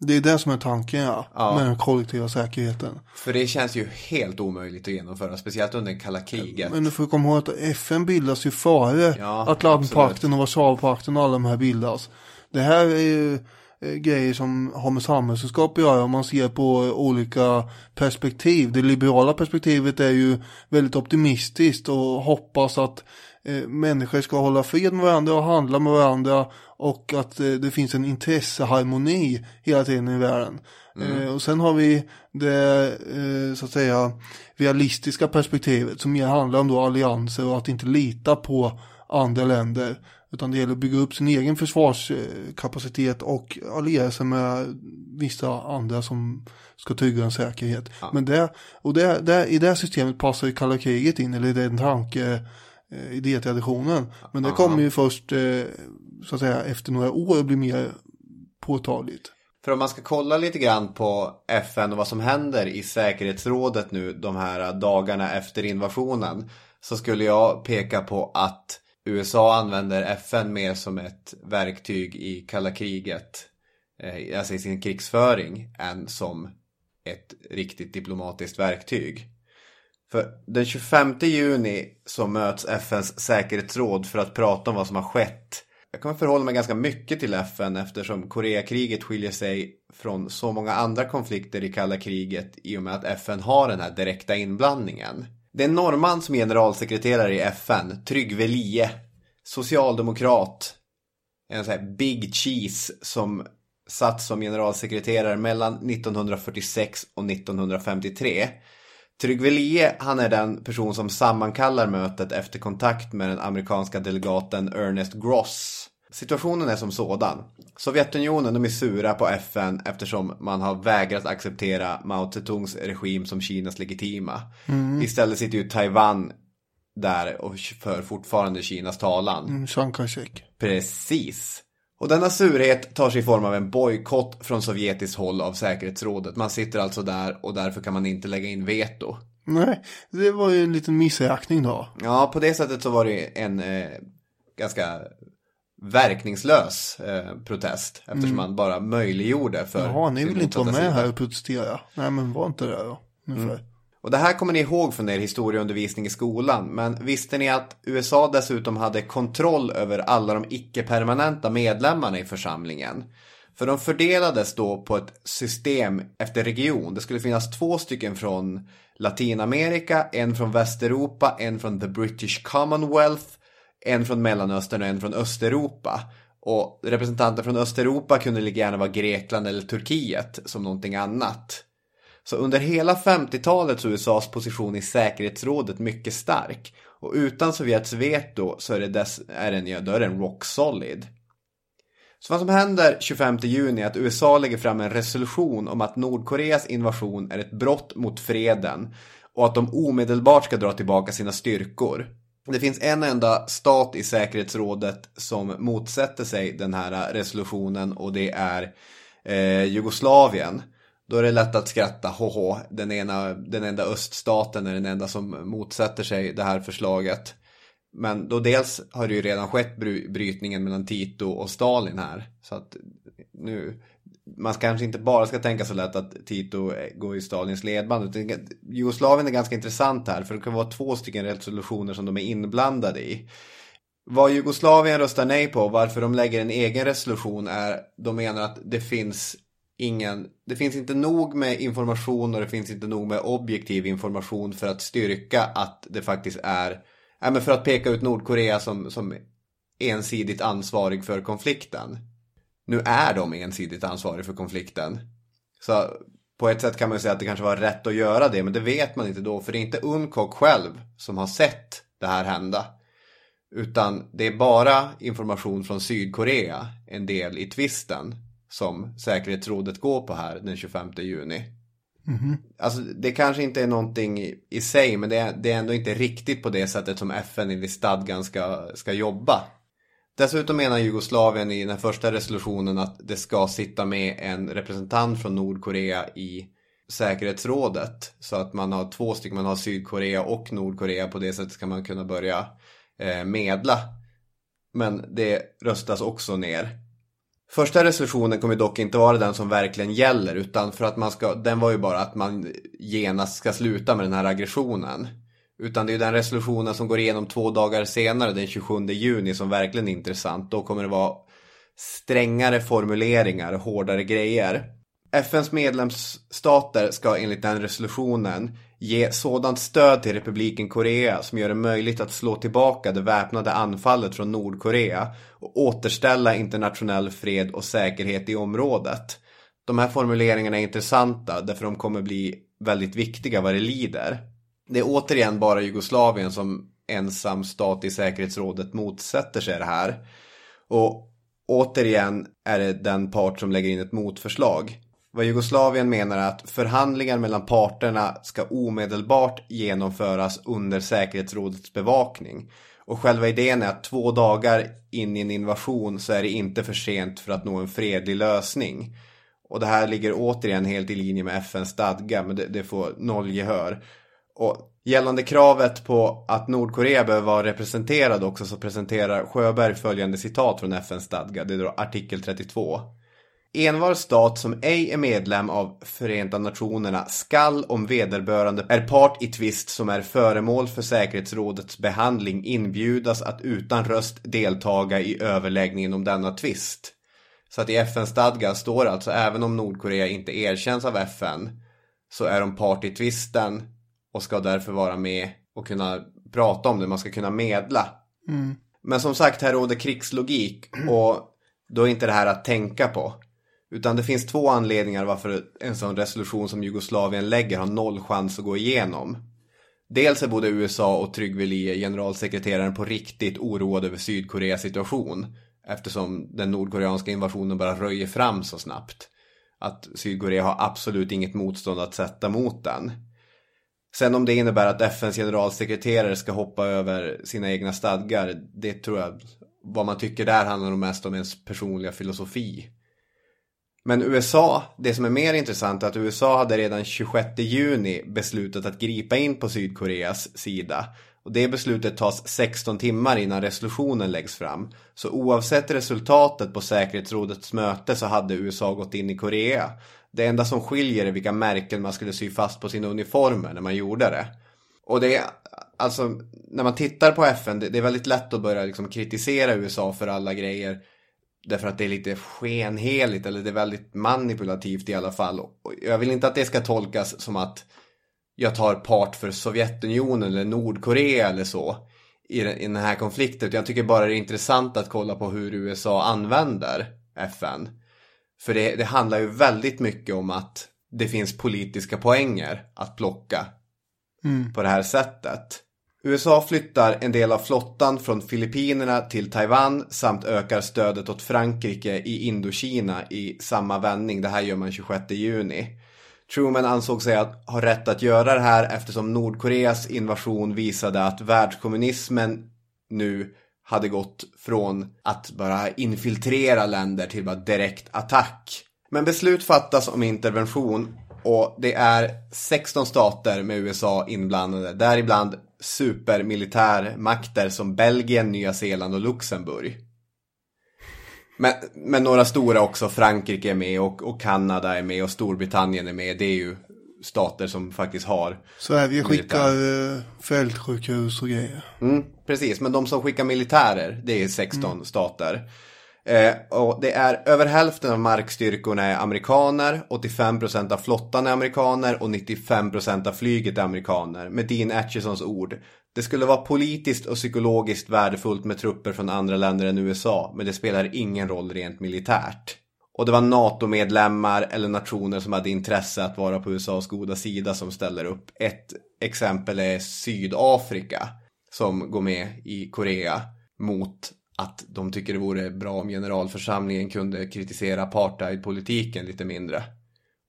Det är det som är tanken, ja. Med den kollektiva säkerheten. För det känns ju helt omöjligt att genomföra, speciellt under kalla kriget. Men du får komma ihåg att FN bildas ju före Atlantpakten och Warszawapakten och alla de här bildas. Det här är ju grejer som har med samhällskunskap att göra, om man ser på olika perspektiv. Det liberala perspektivet är ju väldigt optimistiskt och hoppas att människor ska hålla fred med varandra och handla med varandra, och att det finns en intresseharmoni hela tiden i världen. Och sen har vi det så att säga realistiska perspektivet som handlar om då allianser och att inte lita på andra länder, utan det gäller att bygga upp sin egen försvarskapacitet och alliera sig med vissa andra som ska trygga en säkerhet. Ja. Men i det systemet passar ju kalla kriget in, eller det är en tanke idétraditionen. Men det kommer ju först så att säga efter några år bli mer påtagligt. För om man ska kolla lite grann på FN och vad som händer i säkerhetsrådet nu de här dagarna efter invasionen, så skulle jag peka på att USA använder FN mer som ett verktyg i kalla kriget, alltså i sin krigsföring, än som ett riktigt diplomatiskt verktyg. För den 25 juni så möts FNs säkerhetsråd för att prata om vad som har skett. Jag kommer förhålla mig ganska mycket till FN eftersom Koreakriget skiljer sig från så många andra konflikter i kalla kriget i och med att FN har den här direkta inblandningen. Det är en norrman som generalsekreterare i FN, Trygve Lie, socialdemokrat, en sån här big cheese som satt som generalsekreterare mellan 1946 och 1953. Trygve Lie, han är den person som sammankallar mötet efter kontakt med den amerikanska delegaten Ernest Gross. Situationen är som sådan. Sovjetunionen, de är sura på FN eftersom man har vägrat acceptera Mao Zedongs regim som Kinas legitima. Istället sitter ju Taiwan där och för fortfarande Kinas talan. Chiang Kai-shek. Precis. Och denna surhet tar sig i form av en bojkott från sovjetiskt håll av säkerhetsrådet. Man sitter alltså där och därför kan man inte lägga in veto. Nej, det var ju en liten missräkning då. Ja, på det sättet så var det en ganska verkningslös protest. Eftersom man bara möjliggjorde för... Ja, ni vill inte vara med här och protestera. Nej, men var inte det då. Och det här kommer ni ihåg från er historieundervisning i skolan, men visste ni att USA dessutom hade kontroll över alla de icke-permanenta medlemmarna i församlingen? För de fördelades då på ett system efter region. Det skulle finnas 2 stycken från Latinamerika, en från Västeuropa, en från The British Commonwealth, en från Mellanöstern och en från Östeuropa. Och representanter från Östeuropa kunde lika gärna vara Grekland eller Turkiet som någonting annat. Så under hela 50-talet så är USAs position i säkerhetsrådet mycket stark. Och utan Sovjets veto så är den rock solid. Så vad som händer 25 juni är att USA lägger fram en resolution om att Nordkoreas invasion är ett brott mot freden. Och att de omedelbart ska dra tillbaka sina styrkor. Det finns en enda stat i säkerhetsrådet som motsätter sig den här resolutionen och det är Jugoslavien. Då är det lätt att skratta, den enda öststaten är den enda som motsätter sig det här förslaget. Men då dels har det ju redan skett brytningen mellan Tito och Stalin här. Så att nu, man kanske inte bara ska tänka så lätt att Tito går i Stalins ledband. Utan Jugoslavien är ganska intressant här, för det kan vara 2 stycken resolutioner som de är inblandade i. Vad Jugoslavien röstar nej på, varför de lägger en egen resolution är, de menar att det finns inte nog med information och det finns inte nog med objektiv information för att styrka att det faktiskt är... men för att peka ut Nordkorea som ensidigt ansvarig för konflikten. Nu är de ensidigt ansvariga för konflikten. Så på ett sätt kan man säga att det kanske var rätt att göra det, men det vet man inte då. För det är inte UNTKOK själv som har sett det här hända. Utan det är bara information från Sydkorea, en del i tvisten, som säkerhetsrådet går på här den 25 juni. Alltså det kanske inte är någonting i sig, men det är ändå inte riktigt på det sättet som FN i stadgan ska jobba. Dessutom menar Jugoslavien i den första resolutionen att det ska sitta med en representant från Nordkorea i säkerhetsrådet. Så att man har 2 stycken, man har Sydkorea och Nordkorea, på det sättet ska man kunna börja medla. Men det röstas också ner. Första resolutionen kommer dock inte vara den som verkligen gäller, utan för att den var ju bara att man genast ska sluta med den här aggressionen. Utan det är ju den resolutionen som går igenom 2 dagar senare, den 27 juni, som verkligen är intressant. Då kommer det vara strängare formuleringar, hårdare grejer. FNs medlemsstater ska enligt den resolutionen ge sådant stöd till Republiken Korea som gör det möjligt att slå tillbaka det väpnade anfallet från Nordkorea och återställa internationell fred och säkerhet i området. De här formuleringarna är intressanta därför de kommer bli väldigt viktiga vad det lider. Det är återigen bara Jugoslavien som ensam stat i säkerhetsrådet motsätter sig det här. Och återigen är det den part som lägger in ett motförslag. Vad Jugoslavien menar är att förhandlingar mellan parterna ska omedelbart genomföras under säkerhetsrådets bevakning. Och själva idén är att 2 dagar in i en invasion så är det inte för sent för att nå en fredlig lösning. Och det här ligger återigen helt i linje med FNs stadga, men det får noll gehör. Och gällande kravet på att Nordkorea behöver vara representerad också, så presenterar Sjöberg följande citat från FNs stadga, det är då artikel 32. Envar stat som ej är medlem av Förenta Nationerna skall, om vederbörande är part i tvist som är föremål för säkerhetsrådets behandling, inbjudas att utan röst deltaga i överläggningen om denna tvist. Så att i FN-stadgan står alltså, även om Nordkorea inte erkänns av FN så är de part i tvisten och ska därför vara med och kunna prata om det, man ska kunna medla. Men som sagt, här råder krigslogik och då är inte det här att tänka på. Utan det finns 2 anledningar varför en sån resolution som Jugoslavien lägger har noll chans att gå igenom. Dels är både USA och Trygve Lie, generalsekreteraren, på riktigt oroade över Sydkoreas situation. Eftersom den nordkoreanska invasionen bara röjer fram så snabbt. Att Sydkorea har absolut inget motstånd att sätta mot den. Sen om det innebär att FNs generalsekreterare ska hoppa över sina egna stadgar, det tror jag vad man tycker där handlar nog mest om ens personliga filosofi. Men USA, det som är mer intressant är att USA hade redan 26 juni beslutat att gripa in på Sydkoreas sida. Och det beslutet tas 16 timmar innan resolutionen läggs fram. Så oavsett resultatet på säkerhetsrådets möte så hade USA gått in i Korea. Det enda som skiljer är vilka märken man skulle sy fast på sina uniformer när man gjorde det. Och det är, alltså, när man tittar på FN, det är väldigt lätt att börja liksom kritisera USA för alla grejer. Därför att det är lite skenheligt, eller det är väldigt manipulativt i alla fall. Och jag vill inte att det ska tolkas som att jag tar part för Sovjetunionen eller Nordkorea eller så i den här konflikten. Jag tycker bara det är intressant att kolla på hur USA använder FN. För det handlar ju väldigt mycket om att det finns politiska poänger att plocka på det här sättet. USA flyttar en del av flottan från Filippinerna till Taiwan samt ökar stödet åt Frankrike i Indokina i samma vändning. Det här gör man 26 juni. Truman ansåg sig att ha rätt att göra det här eftersom Nordkoreas invasion visade att världskommunismen nu hade gått från att bara infiltrera länder till bara direkt attack. Men beslut fattas om intervention och det är 16 stater med USA inblandade, däribland supermilitärmakter som Belgien, Nya Zeeland och Luxemburg. Men några stora också, Frankrike är med och Kanada är med och Storbritannien är med. Det är ju stater som faktiskt har... Sverige skickar fältsjukhus och grejer. Mm, precis, men de som skickar militärer, det är 16 stater. Och det är över hälften av markstyrkorna är amerikaner, 85% av flottan är amerikaner och 95% av flyget är amerikaner. Med Dean Achesons ord: det skulle vara politiskt och psykologiskt värdefullt med trupper från andra länder än USA, men det spelar ingen roll rent militärt. Och det var NATO-medlemmar eller nationer som hade intresse att vara på USAs goda sida som ställer upp. Ett exempel är Sydafrika som går med i Korea mot att de tycker det vore bra om generalförsamlingen kunde kritisera apartheidpolitiken lite mindre.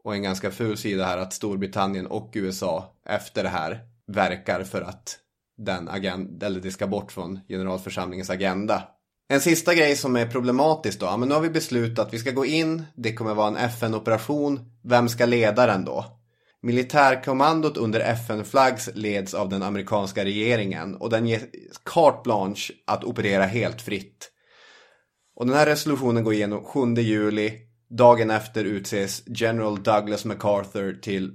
Och en ganska ful sida här att Storbritannien och USA efter det här verkar för att det ska bort från generalförsamlingens agenda. En sista grej som är problematisk då. Men nu har vi beslutat att vi ska gå in. Det kommer vara en FN-operation. Vem ska leda den då? Militärkommandot under FN-flaggs leds av den amerikanska regeringen. Och den ger carte blanche att operera helt fritt. Och den här resolutionen går igenom 7 juli. Dagen efter utses General Douglas MacArthur till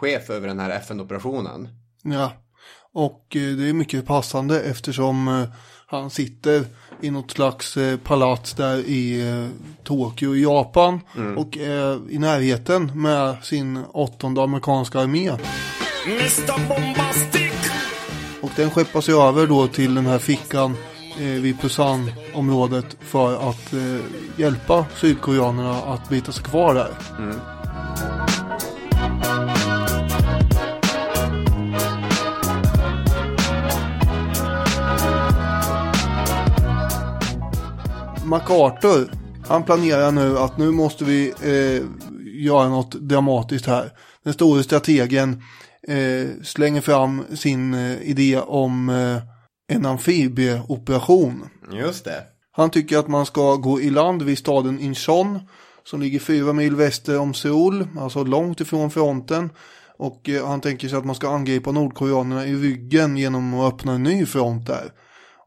chef över den här FN-operationen. Ja. Och det är mycket passande eftersom han sitter i något slags palats där i Tokyo i Japan och är i närheten med sin 8:e amerikanska armé. Och den skeppas ju över då till den här fickan vid Pusan-området för att hjälpa sydkoreanerna att bita sig kvar där. Mm. MacArthur, han planerar nu att nu måste vi göra något dramatiskt här. Den stora strategen slänger fram sin idé om en amfibieoperation. Just det. Han tycker att man ska gå i land vid staden Inchon som ligger 4 mil väster om Seoul, alltså långt ifrån fronten. Och han tänker sig att man ska angripa nordkoreanerna i ryggen genom att öppna en ny front där.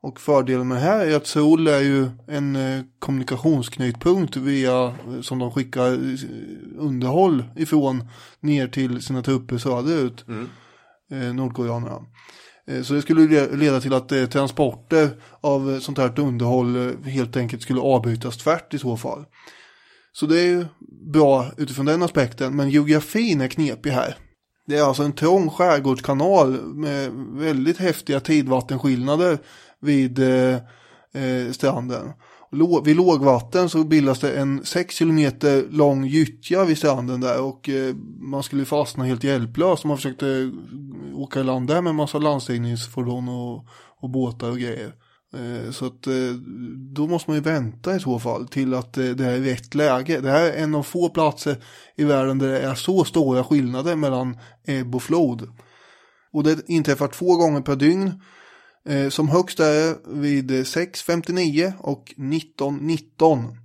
Och fördelen med det här är att Seoul är ju en kommunikationsknutpunkt via, som de skickar underhåll ifrån ner till sina trupper söderut, nordkoreanerna. Så det skulle leda till att transporter av sånt här underhåll helt enkelt skulle avbrytas tvärt i så fall. Så det är ju bra utifrån den aspekten, men geografin är knepig här. Det är alltså en trång skärgårdskanal med väldigt häftiga tidvattenskillnader vid stranden. Vid lågvatten så bildas det en 6 km lång gyttja vid stranden där och man skulle fastna helt hjälplöst om man försökte åka i land där med en massa landstigningsfordon och båtar och grejer. Så att då måste man ju vänta i så fall till att det här är rätt läge. Det här är en av få platser i världen där det är så stora skillnader mellan ebb och flod. Och det inträffar 2 gånger per dygn. Som högst är vid 6.59 och 19.19.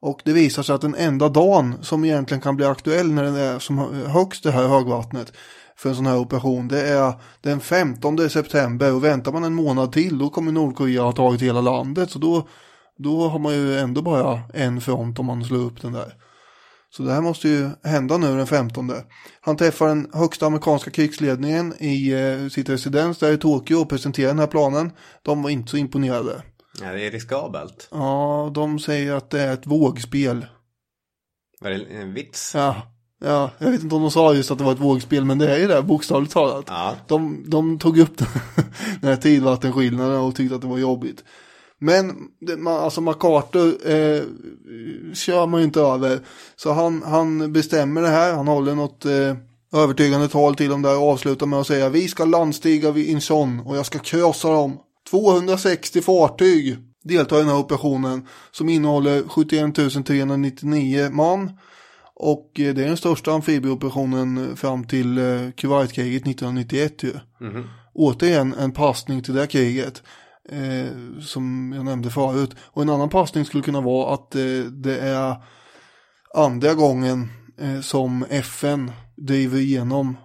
Och det visar sig att den enda dagen som egentligen kan bli aktuell när den är som högst det här högvattnet för en sån här operation, det är den 15 september. Och väntar man en månad till, då kommer Nordkorea ha tagit hela landet. Så då har man ju ändå bara en front om man slår upp den där. Så det här måste ju hända nu den 15. Han träffar den högsta amerikanska krigsledningen i sitt residens där i Tokyo och presenterar den här planen. De var inte så imponerade. Ja, det är riskabelt. Ja, de säger att det är ett vågspel. Var det en vits? Ja, jag vet inte om de sa just att det var ett vågspel, men det är ju det, bokstavligt talat. Ja. De tog upp den här tidvattenskillnaden och tyckte att det var jobbigt. Men alltså MacArthur kör man ju inte över. Så han bestämmer det här. Han håller något övertygande tal till dem där och avslutar med att säga: vi ska landstiga vid Inchon och jag ska krossa dem. 260 fartyg deltar i den här operationen som innehåller 71 399 man. Och det är den största amfibieoperationen fram till Kuwaitkriget 1991 ju. Mm-hmm. Återigen en passning till det här kriget. Som jag nämnde förut. Och en annan passning skulle kunna vara att det är andra gången som FN driver igenom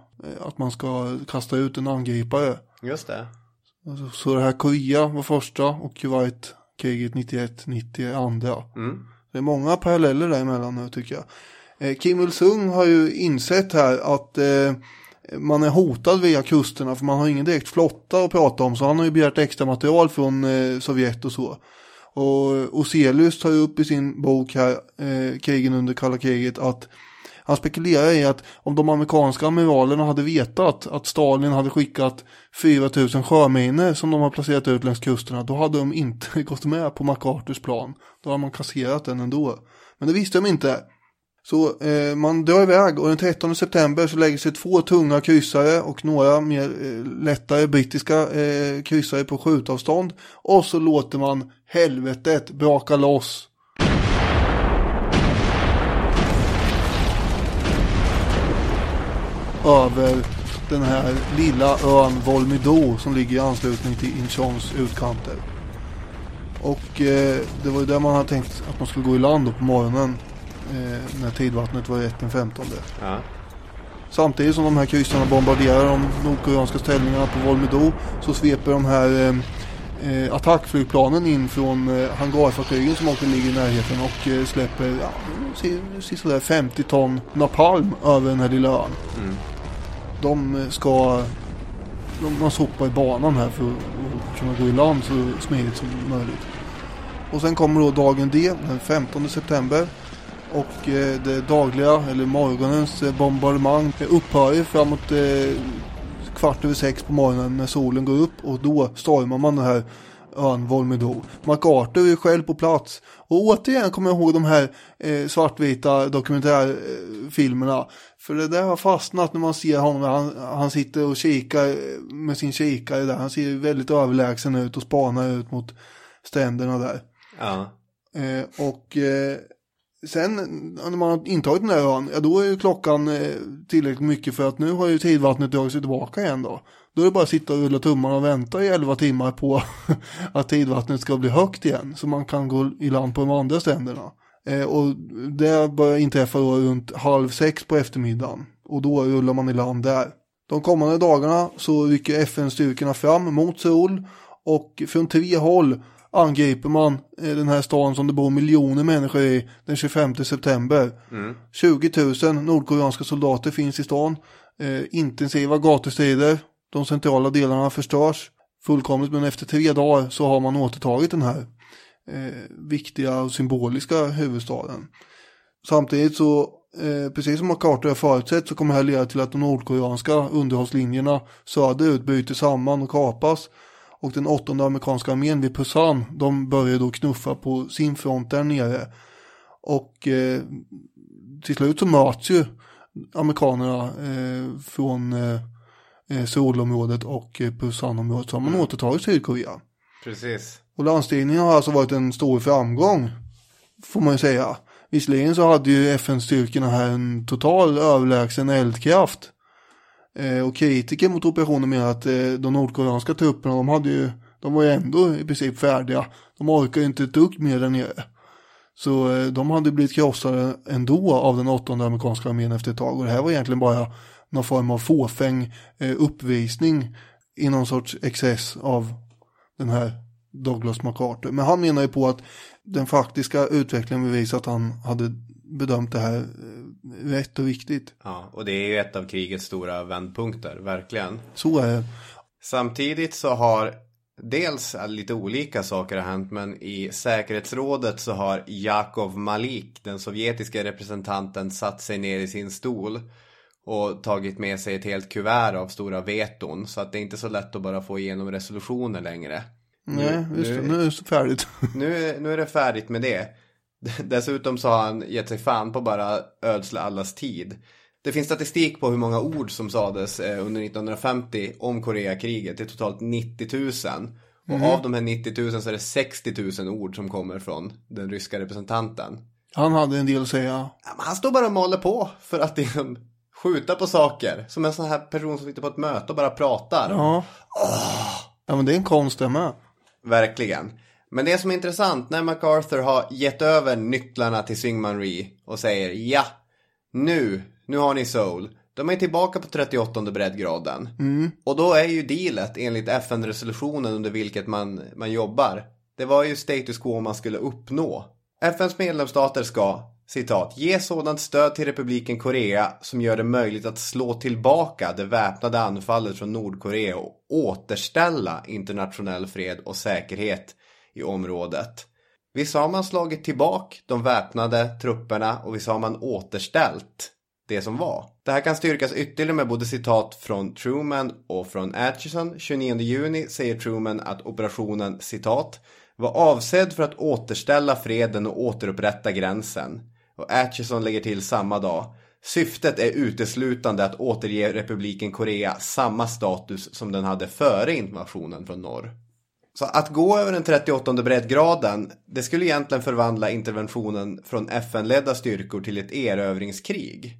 att man ska kasta ut en angripare. Just det. Så det här Korea var första och Kuwait kriget 91-90 andra. Mm. Det är många paralleller däremellan nu tycker jag. Kim Il-sung har ju insett här att man är hotad via kusterna för man har ingen direkt flotta att prata om, så han har ju begärt extra material från Sovjet och så. Och Selius tar ju upp i sin bok här, krigen under kalla kriget, att han spekulerar i att om de amerikanska amiralerna hade vetat att Stalin hade skickat 4000 sjöminer som de har placerat ut längs kusterna, då hade de inte gått med på MacArthurs plan. Då har man kasserat den ändå. Men det visste de inte. Så man drar iväg och den 13 september så lägger sig 2 tunga kryssare och några mer lättare brittiska kryssare på skjutavstånd. Och så låter man helvetet braka loss. Över den här lilla ön Volmido som ligger i anslutning till Inchons utkanter. Och det var ju där man hade tänkt att man skulle gå i land på morgonen. När tidvattnet var 1.15. Ja. Samtidigt som de här kryssarna bombarderar de nordkoreanska ställningarna på Volmido, så sveper de här attackflygplanen in från hangarfartygen som också ligger i närheten och släpper sådär 50 ton napalm över den här lilla ön. Mm. Man sopar i banan här för att kunna gå i land så smidigt som möjligt. Och sen kommer då dagen D, den 15 september. Och det dagliga, eller morgonens bombardemang upphör ju framåt 6:15 på morgonen när solen går upp, och då stormar man den här ön Volmido. MacArthur är själv på plats, och återigen kommer jag ihåg de här svartvita dokumentärfilmerna, för det där har fastnat när man ser honom. Han sitter och kikar med sin kikare där, han ser väldigt överlägsen ut och spanar ut mot stränderna där. Ja. Sen när man har intagit den här ön, då är ju klockan tillräckligt mycket för att nu har ju tidvattnet dragit sig tillbaka igen då. Då är det bara att sitta och rulla tummarna och vänta i 11 timmar på att tidvattnet ska bli högt igen, så man kan gå i land på de andra stränderna. Och det börjar inträffa då runt 5:30 på eftermiddagen, och då rullar man i land där. De kommande dagarna så rycker FN-styrkorna fram mot Seoul, och från 3 håll angriper man den här stan som det bor miljoner människor i den 25 september. Mm. 20 000 nordkoreanska soldater finns i stan. Intensiva gatustrider. De centrala delarna förstörs fullkomligt, men efter 3 dagar så har man återtagit den här viktiga och symboliska huvudstaden. Samtidigt så, precis som MacArthur har förutsett, så kommer det här leda till att de nordkoreanska underhållslinjerna söderut bryter samman och kapas. Och den 8:e amerikanska armén vid Pusan, de börjar då knuffa på sin front där nere. Och till slut så möts ju amerikanerna från Seoulområdet och Pusanområdet, så har man återtagit Sydkorea. Precis. Och landstigningen har alltså varit en stor framgång, får man ju säga. Visserligen så hade ju FN-styrkorna här en total överlägsen eldkraft. Och kritiker mot operationen menar att de nordkoreanska trupperna, de hade ju De var ju ändå i princip färdiga. De orkade inte ett dugg mer där nere. Så de hade blivit krossade ändå av den 8:e amerikanska armén efter ett tag. Och det här var egentligen bara någon form av fåfäng uppvisning i någon sorts excess av den här Douglas MacArthur. Men han menar ju på att den faktiska utvecklingen bevisar att han hade bedömt det här rätt och viktigt. Ja, och det är ju ett av krigets stora vändpunkter, verkligen. Så är det. Samtidigt så har dels lite olika saker har hänt, men i säkerhetsrådet så har Yakov Malik, den sovjetiska representanten, satt sig ner i sin stol och tagit med sig ett helt kuvert av stora veton, så att det är inte så lätt att bara få igenom resolutioner längre. Nej, just det. Nu är det färdigt. Nu är det färdigt med det. Dessutom så har han gett sig fan på bara ödsla allas tid. Det finns statistik på hur många ord som sades under 1950 om Koreakriget. Det är totalt 90 000. Och av de här 90 000 så är det 60 000 ord som kommer från den ryska representanten. Han hade en del att säga. Han står bara och maler på för att skjuta på saker. Som en sån här person som sitter på ett möte och bara pratar. Ja, ja men det är en konst det med. Verkligen. Men det som är intressant, när MacArthur har gett över nycklarna till Syngman Rhee och säger ja, nu har ni Seoul. De är tillbaka på 38:e breddgraden. Och då är ju dealet enligt FN-resolutionen under vilket man jobbar. Det var ju status quo man skulle uppnå. FNs medlemsstater ska, citat, ge sådant stöd till republiken Korea som gör det möjligt att slå tillbaka det väpnade anfallet från Nordkorea och återställa internationell fred och säkerhet i området. Visst har man slagit tillbaka de väpnade trupperna och visst har man återställt det som var. Det här kan styrkas ytterligare med både citat från Truman och från Acheson. 29 juni säger Truman att operationen, citat, var avsedd för att återställa freden och återupprätta gränsen. Och Acheson lägger till samma dag: syftet är uteslutande att återge republiken Korea samma status som den hade före invasionen från norr. Så att gå över den 38:e breddgraden, det skulle egentligen förvandla interventionen från FN-ledda styrkor till ett erövringskrig.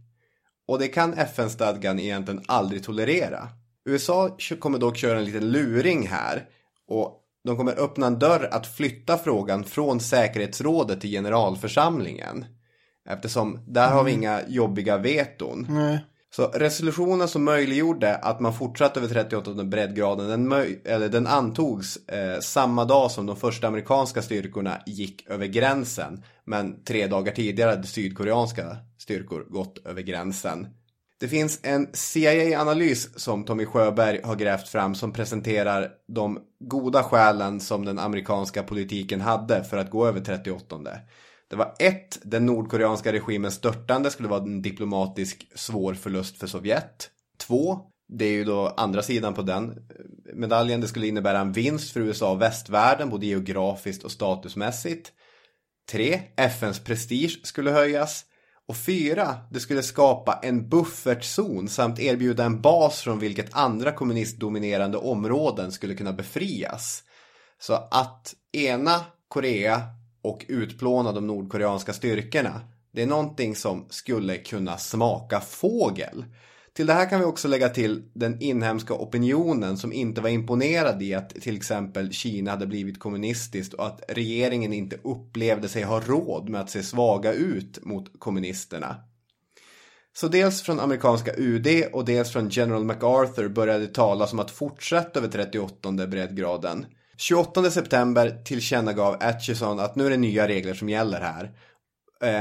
Och det kan FN-stadgan egentligen aldrig tolerera. USA kommer dock köra en liten luring här, och de kommer öppna en dörr att flytta frågan från säkerhetsrådet till generalförsamlingen. Eftersom där har vi inga jobbiga veton. Nej. Så resolutionen som möjliggjorde att man fortsatte över 38:e breddgraden, den antogs samma dag som de första amerikanska styrkorna gick över gränsen. Men 3 dagar tidigare hade sydkoreanska styrkor gått över gränsen. Det finns en CIA-analys som Tommy Sjöberg har grävt fram som presenterar de goda skälen som den amerikanska politiken hade för att gå över 38:e. Det var 1. Den nordkoreanska regimens störtande skulle vara en diplomatisk svår förlust för Sovjet. 2. Det är ju då andra sidan på den medaljen. Det skulle innebära en vinst för USA och västvärlden, både geografiskt och statusmässigt. 3. FNs prestige skulle höjas. Och 4. Det skulle skapa en buffertzon samt erbjuda en bas från vilket andra kommunistdominerande områden skulle kunna befrias. Så att ena Korea och utplåna de nordkoreanska styrkorna, det är någonting som skulle kunna smaka fågel. Till det här kan vi också lägga till den inhemska opinionen som inte var imponerad i att till exempel Kina hade blivit kommunistiskt och att regeringen inte upplevde sig ha råd med att se svaga ut mot kommunisterna. Så dels från amerikanska UD och dels från General MacArthur började talas om att fortsätta över 38:e breddgraden. 28 september tillkännagav Acheson att nu är det nya regler som gäller här.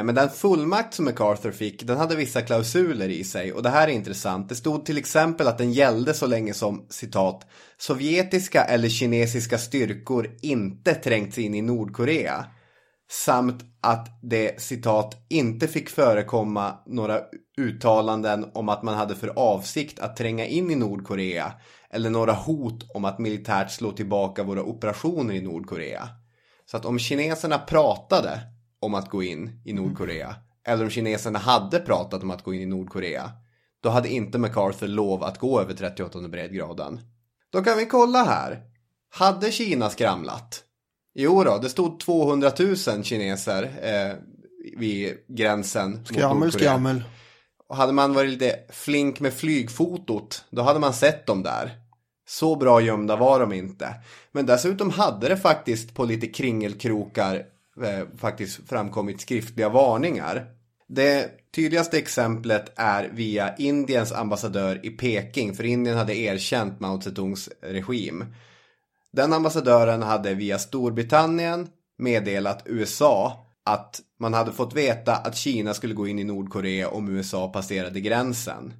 Men den fullmakt som MacArthur fick, den hade vissa klausuler i sig, och det här är intressant. Det stod till exempel att den gällde så länge som, citat, sovjetiska eller kinesiska styrkor inte trängts in i Nordkorea, samt att det, citat, inte fick förekomma några uttalanden om att man hade för avsikt att tränga in i Nordkorea eller några hot om att militärt slå tillbaka våra operationer i Nordkorea. Så att om kineserna pratade om att gå in i Nordkorea, eller om kineserna hade pratat om att gå in i Nordkorea, då hade inte MacArthur lov att gå över 38:e breddgraden. Då kan vi kolla här. Hade Kina skramlat? Jo då, det stod 200 000 kineser vid gränsen. Skrammel. Och hade man varit lite flink med flygfotot, då hade man sett dem där. Så bra gömda var de inte. Men dessutom hade det faktiskt på lite kringelkrokar faktiskt framkommit skriftliga varningar. Det tydligaste exemplet är via Indiens ambassadör i Peking, för Indien hade erkänt Mao Zedongs regim. Den ambassadören hade via Storbritannien meddelat USA att man hade fått veta att Kina skulle gå in i Nordkorea om USA passerade gränsen.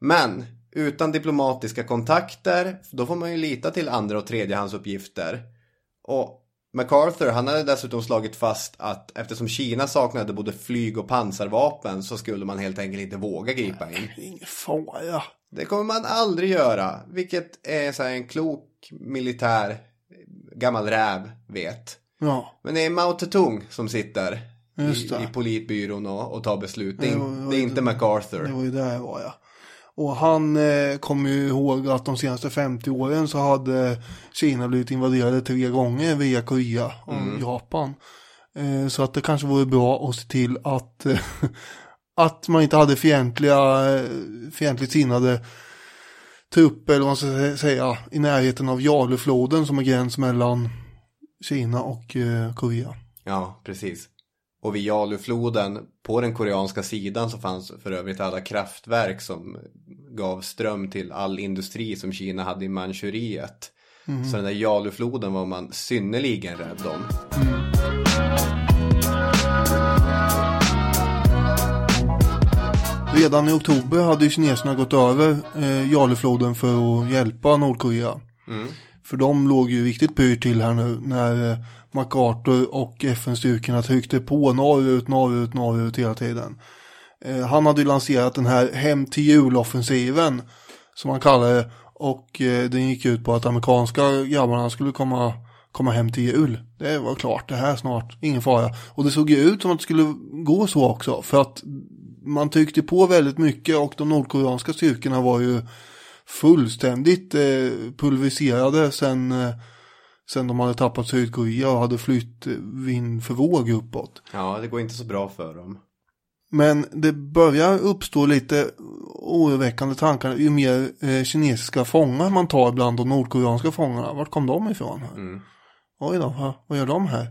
Men utan diplomatiska kontakter, då får man ju lita till andra och tredjehandsuppgifter. Och MacArthur, han hade dessutom slagit fast att eftersom Kina saknade både flyg- och pansarvapen så skulle man helt enkelt inte våga gripa in. Ingen fara. Det kommer man aldrig göra, vilket är så här en klok militär gammal räv vet. Ja. Men det är Mao Zedong som sitter i politbyrån och tar beslut. Det är inte MacArthur. Det var ju där jag var, ja. Och han kom ju ihåg att de senaste 50 åren så hade Kina blivit invaderade 3 gånger via Korea och Japan. Så att det kanske vore bra att se till att, att man inte hade fientligt sinnade trupper, eller vad man ska säga, i närheten av Jalufloden som är gräns mellan Kina och Korea. Ja, precis. Och vid Jalufloden på den koreanska sidan så fanns för övrigt alla kraftverk som gav ström till all industri som Kina hade i Manchuriet. Mm. Så den där Jalufloden var man synnerligen rädd om. Mm. Redan i oktober hade kineserna gått över Jalufloden för att hjälpa Nordkorea. Mm. För de låg ju riktigt pyrt till här nu när MacArthur och FN-styrkorna tryckte på norrut hela tiden. Han hade ju lanserat den här hem till juloffensiven som han kallar det, och den gick ut på att amerikanska grabbarna skulle komma hem till jul. Det var klart, det här snart, ingen fara. Och det såg ju ut som att det skulle gå så också, för att man tryckte på väldigt mycket och de nordkoreanska styrkorna var ju fullständigt pulveriserade sen de hade tappat Sydkorea och hade flytt vind för våg uppåt. Ja, det går inte så bra för dem. Men det börjar uppstå lite oroväckande tankar ju mer kinesiska fångar man tar bland de nordkoreanska fångarna. Vart kom de ifrån? Här? Mm. Oj då, vad gör de här?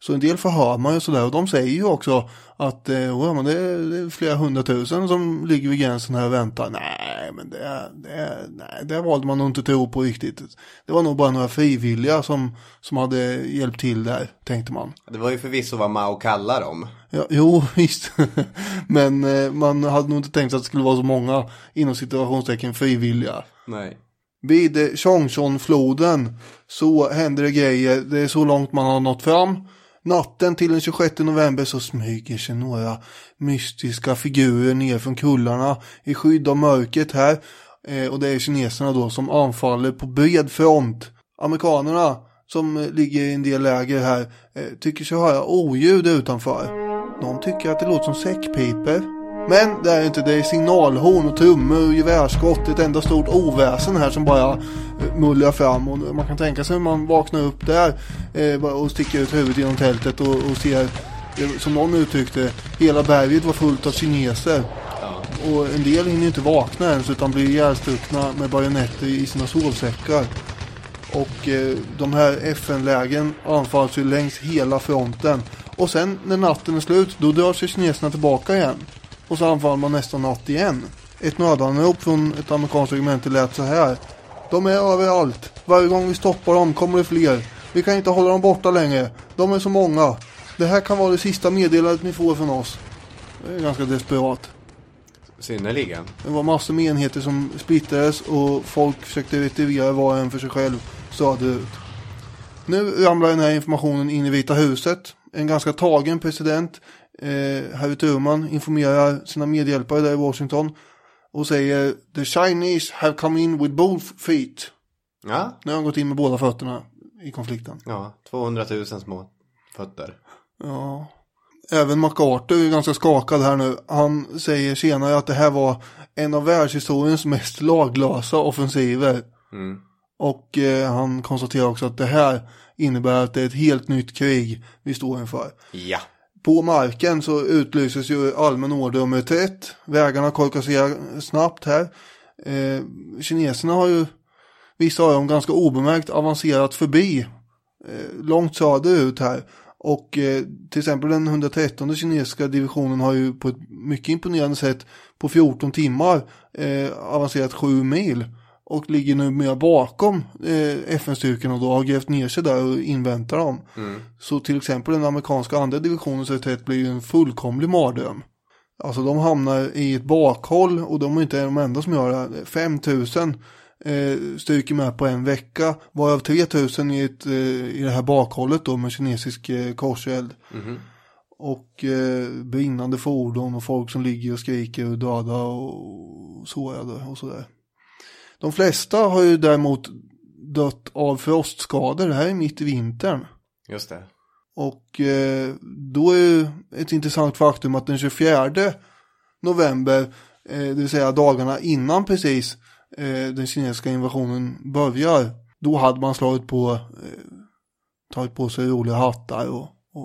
Så en del förhör man ju sådär, och de säger ju också att det är flera 100 000 som ligger vid gränsen här och väntar. Nej, men det valde man nog inte tro på riktigt. Det var nog bara några frivilliga som hade hjälpt till där, tänkte man. Det var ju förvisso vad Mao kallar dem. Ja, jo, visst. Men man hade nog inte tänkt att det skulle vara så många inom situationstecken frivilliga. Nej. Vid Changchon-floden så händer det grejer. Det är så långt man har nått fram. Natten till den 26 november så smyger sig några mystiska figurer ner från kullarna i skydd av mörkret här. Och det är kineserna då som anfaller på bred front. Amerikanerna som ligger i en del läger här tycker sig höra oljud utanför. De tycker att det låter som säckpiper. Men det är inte, det är signalhorn och trummor och gevärskott, ett enda stort oväsen här som bara mullrar fram. Och man kan tänka sig hur man vaknar upp där och sticker ut huvudet genom tältet och ser, som någon uttryckte, hela berget var fullt av kineser. Ja. Och en del hinner inte vakna ens utan blir ihjälstuckna med bajonetter i sina sovsäckar. Och de här FN-lägen anfalls ju längs hela fronten. Och sen när natten är slut, då drar sig kineserna tillbaka igen. Och så anfaller man nästa natt igen. Ett nödanrop från ett amerikanskt regemente lät så här. De är överallt. Varje gång vi stoppar dem kommer det fler. Vi kan inte hålla dem borta längre. De är så många. Det här kan vara det sista meddelandet ni får från oss. Det är ganska desperat. Synnerligen. Det var massor med enheter som splittrades och folk försökte retirera var och en för sig själv söderut. Nu ramlar den här informationen in i Vita huset. En ganska tagen president, Harry Truman, informerar sina medhjälpare där i Washington och säger "The Chinese have come in with both feet". Ja. Nu har de gått in med båda fötterna i konflikten. Ja, 200 000 små fötter. Ja. Även MacArthur är ganska skakad här nu. Han säger senare att det här var en av världshistoriens mest laglösa offensiver. Mm. Och han konstaterar också att det här innebär att det är ett helt nytt krig vi står inför. Ja. På marken så utlyses ju allmän order om reträtt. Vägarna korkas snabbt här. Kineserna har ju vissa har de ganska obemärkt avancerat förbi långt söderut här. Och till exempel den 113:e kinesiska divisionen har ju på ett mycket imponerande sätt på 14 timmar avancerat 7 mil. Och ligger nu mer bakom FN-styrkorna och då har grävt ner sig där och inväntar dem. Mm. Så till exempel den amerikanska andra divisionen så det blir ju en fullkomlig mardröm. Alltså de hamnar i ett bakhåll och de är inte de enda som gör det här. 5,000 styrkor med på en vecka, varav 3,000 i det här bakhållet då med kinesisk korseld. Mm. Och brinnande fordon och folk som ligger och skriker och döda och sårade och sådär. De flesta har ju däremot dött av frostskador. Det här är mitt i vintern. Just det. Och då är ju ett intressant faktum att den 24 november, det vill säga dagarna innan precis den kinesiska invasionen börjar, då hade man slagit på, tagit på sig roliga hattar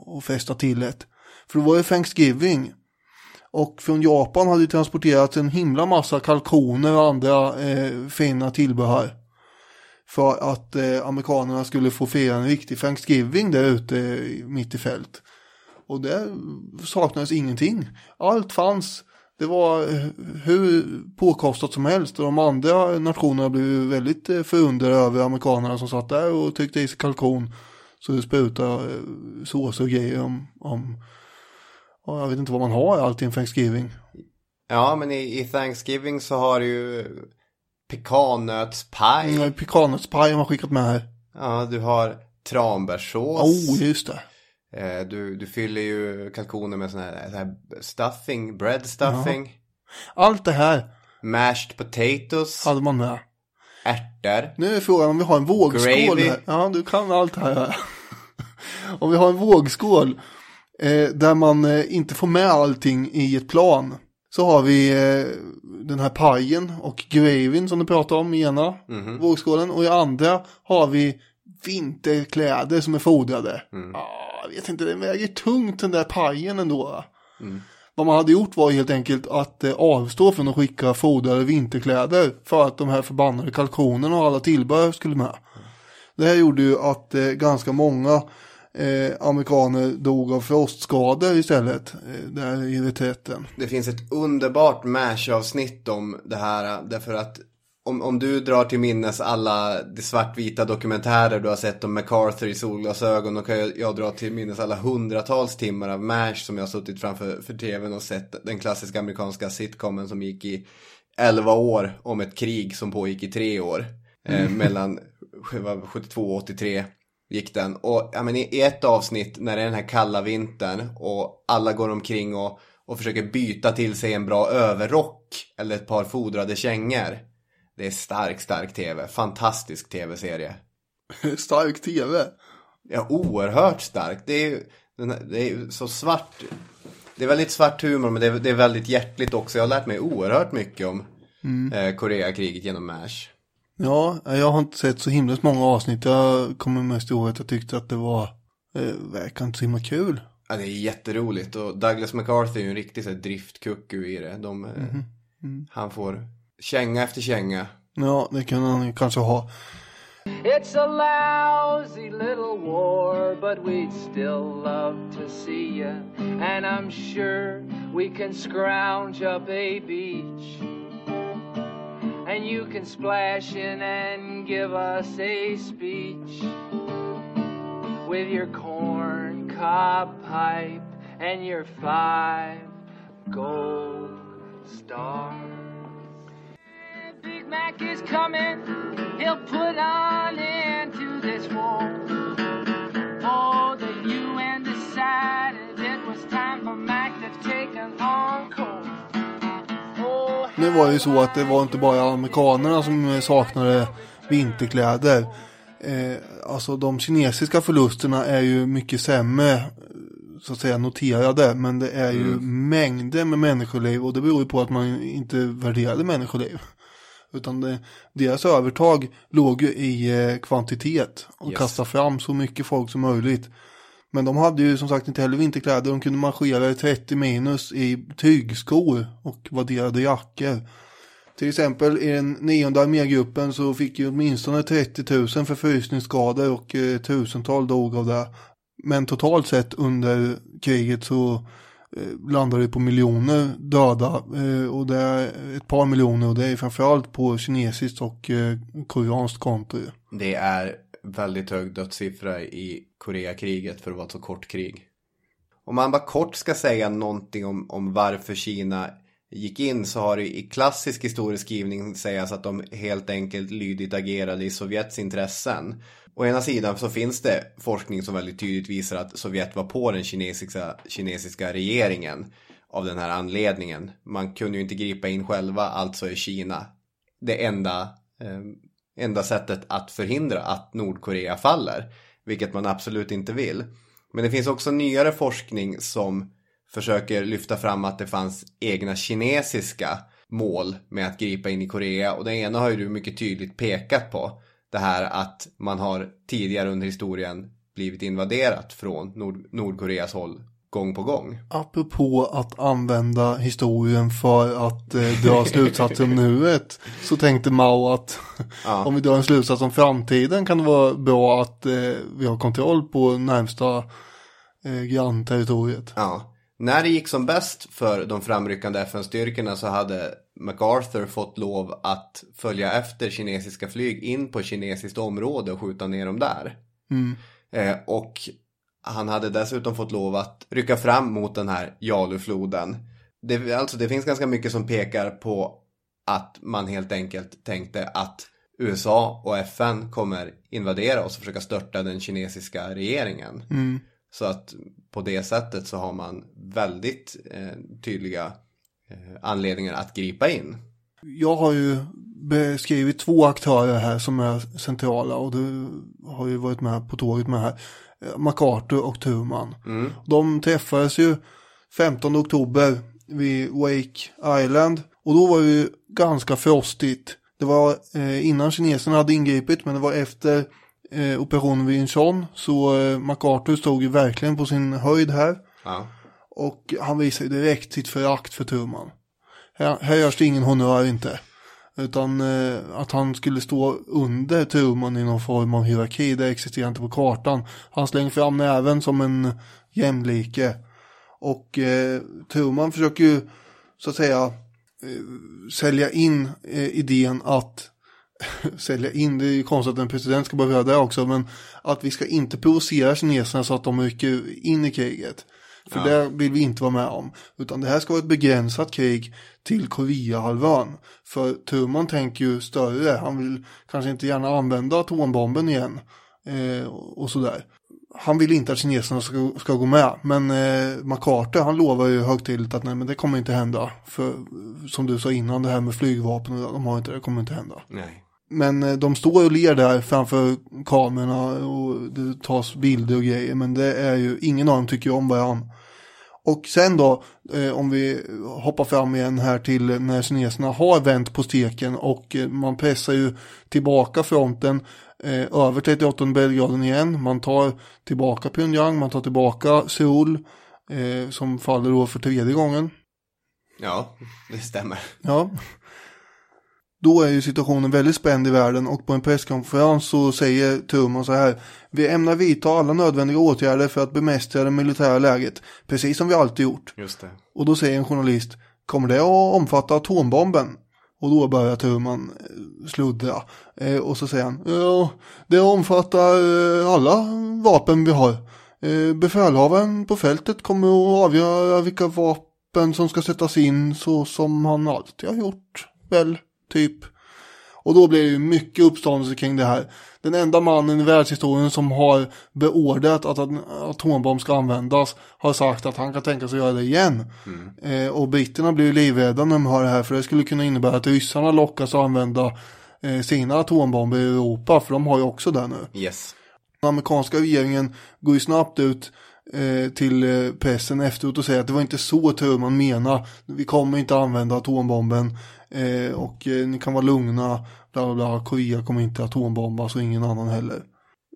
och festat till ett. För då var det Thanksgiving. Och från Japan hade transporterats en himla massa kalkoner och andra fina tillbehör för att amerikanerna skulle få fira en riktig Thanksgiving där ute mitt i fält. Och där saknades ingenting. Allt fanns. Det var hur påkostat som helst. Och de andra nationerna blev väldigt förundrade över amerikanerna som satt där och tyckte i sig kalkon. Så det sprutade sås och grejer om jag vet inte vad man har alltid i en Thanksgiving. Ja, men i Thanksgiving så har du ju pekannötspaj. Ja, pekannötspaj har man skickat med här. Ja, du har tranbärssås. Oh, just det. Du fyller ju kalkoner med sån här stuffing, bread stuffing. Ja. Allt det här. Mashed potatoes. Hade man med. Ärtor. Nu är frågan om vi har en vågskål här. Ja, du kan allt det här. Om vi har en vågskål där man inte får med allting i ett plan, så har vi den här pajen och gravyn som du pratade om i ena vågskålen, och i andra har vi vinterkläder som är fodrade. Jag vet inte, den väger tungt den där pajen ändå. Vad man hade gjort var helt enkelt att avstå från att skicka fodrade vinterkläder för att de här förbannade kalkonerna och alla tillbehör skulle med. Det här gjorde ju att ganska många amerikaner dog av frostskador istället där i reträtten. Det finns ett underbart MASH-avsnitt om det här, därför att om du drar till minnes alla de svartvita dokumentärer du har sett om MacArthur i solglasögon, då kan jag dra till minnes alla hundratals timmar av MASH som jag har suttit framför tvn och sett, den klassiska amerikanska sitcomen som gick i 11 år om ett krig som pågick i 3 år mellan 72 och 83 gick den. Och ja, men i ett avsnitt när det är den här kalla vintern och alla går omkring och försöker byta till sig en bra överrock eller ett par fodrade kängor. Det är stark tv. Fantastisk tv-serie. Stark tv? Ja, oerhört stark. Det är så svart. Det är väldigt svart humor, men det är väldigt hjärtligt också. Jag har lärt mig oerhört mycket om Koreakriget genom MASH. Ja, jag har inte sett så himla många avsnitt. Jag kommer mest ihåg att jag tyckte att det var verkar inte så himla kul. Ja, det är jätteroligt. Och Douglas MacArthur är ju en riktig så här driftkucku i det. Han får känga efter känga. Ja, det kan han kanske ha. It's a lousy little war, but we'd still love to see you. And I'm sure we can scrounge up a beach. And you can splash in and give us a speech with your corn cob pipe and your 5 gold stars. Big Mac is coming, he'll put on into this war. Oh, the UN decided it was time for Mac to take an encore. Nu var det ju så att det var inte bara amerikanerna som saknade vinterkläder. Alltså de kinesiska förlusterna är ju mycket sämre, så att säga, noterade. Men det är ju mängder med människoliv, och det beror ju på att man inte värderade människoliv. Utan deras övertag låg ju i kvantitet och kasta fram så mycket folk som möjligt. Men de hade ju som sagt inte heller vinterkläder. De kunde marschera i 30 minus i tygskor och vadderade jackor. Till exempel i den 9:e armégruppen så fick ju åtminstone 30 000 förfrysningsskador och tusental dog av det. Men totalt sett under kriget så landar det på miljoner döda och det är ett par miljoner och det är framförallt på kinesiskt och koreanskt konto. Det är väldigt hög dödssiffra i Koreakriget för att vara ett så kort krig. Om man bara kort ska säga någonting om varför Kina gick in, så har det i klassisk historieskrivning sägas att de helt enkelt lydigt agerade i Sovjets intressen. Å ena sidan så finns det forskning som väldigt tydligt visar att Sovjet var på den kinesiska regeringen av den här anledningen. Man kunde ju inte gripa in själva, alltså är Kina det enda sättet att förhindra att Nordkorea faller, vilket man absolut inte vill. Men det finns också nyare forskning som försöker lyfta fram att det fanns egna kinesiska mål med att gripa in i Korea. Och den ena har ju du mycket tydligt pekat på. Det här att man har tidigare under historien blivit invaderat från Nordkoreas håll gång på gång. Apropå att använda historien för att dra slutsatser om nuet, så tänkte Mao att om vi drar en slutsats om framtiden kan det vara bra att vi har kontroll på närmsta grannterritoriet. Ja. När det gick som bäst för de framryckande FN-styrkorna så hade MacArthur fått lov att följa efter kinesiska flyg in på kinesiskt område och skjuta ner dem där. Mm. Och han hade dessutom fått lov att rycka fram mot den här Jalufloden. Det finns ganska mycket som pekar på att man helt enkelt tänkte att USA och FN kommer invadera oss och försöka störta den kinesiska regeringen. Mm. Så att på det sättet så har man väldigt tydliga anledningar att gripa in. Jag har ju beskrivit två aktörer här som är centrala och du har ju varit med på tåget med här. MacArthur och Truman. Mm. De träffades ju 15 oktober vid Wake Island och då var det ju ganska frostigt. Det var innan kineserna hade ingripit, men det var efter operationen vid Inchon, så MacArthur stod ju verkligen på sin höjd här. Ja. Och han visade direkt sitt förakt för Truman. Här görs det ingen honnör inte. Utan att han skulle stå under Truman i någon form av hierarki, det existerar inte på kartan. Han slänger fram näven som en jämlike. Och Truman försöker ju så att säga sälja in idén att sälja in, det är ju konstigt att en president ska börja det också, men att vi ska inte provocera kineserna så att de rycker in i kriget, för det vill vi inte vara med om, utan det här ska vara ett begränsat krig till Koreahalvön, för Truman tänker ju större, han vill kanske inte gärna använda atombomben igen och sådär, han vill inte att kineserna ska gå med, men MacArthur han lovar ju högtidligt att nej, men det kommer inte hända, för som du sa innan, det här med flygvapen och de har inte, det kommer inte hända. Nej. Men de står och ler där framför kamerorna och det tas bilder och grejer, men det är ju ingen av dem tycker om varann. Och sen då, om vi hoppar fram igen här till när kineserna har vänt på steken och man pressar ju tillbaka fronten över 38 breddgraden igen, man tar tillbaka Pyongyang, man tar tillbaka Seoul som faller då för 3:e gången. Ja, det stämmer. Ja. Då är ju situationen väldigt spänd i världen och på en presskonferens så säger Truman så här: vi ämnar vidta alla nödvändiga åtgärder för att bemästra det militära läget, precis som vi alltid gjort. Just det. Och då säger en journalist: kommer det att omfatta atombomben? Och då börjar Truman sluddra och så säger han: ja, det omfattar alla vapen vi har. Befälhavaren på fältet kommer att avgöra vilka vapen som ska sättas in, så som han alltid har gjort, väl? Typ. Och då blir det ju mycket uppståndelse kring det här. Den enda mannen i världshistorien som har beordrat att en atombomb ska användas har sagt att han kan tänka sig göra det igen. Mm. Och britterna blir ju livrädda när de hör det här, för det skulle kunna innebära att ryssarna lockas att använda sina atombomber i Europa, för de har ju också det nu. Yes. Den amerikanska regeringen går ju snabbt ut till pressen efteråt och säger att det var inte så Truman menar, vi kommer inte använda atombomben och ni kan vara lugna, bla bla, Korea kommer inte atombomba, så ingen annan heller,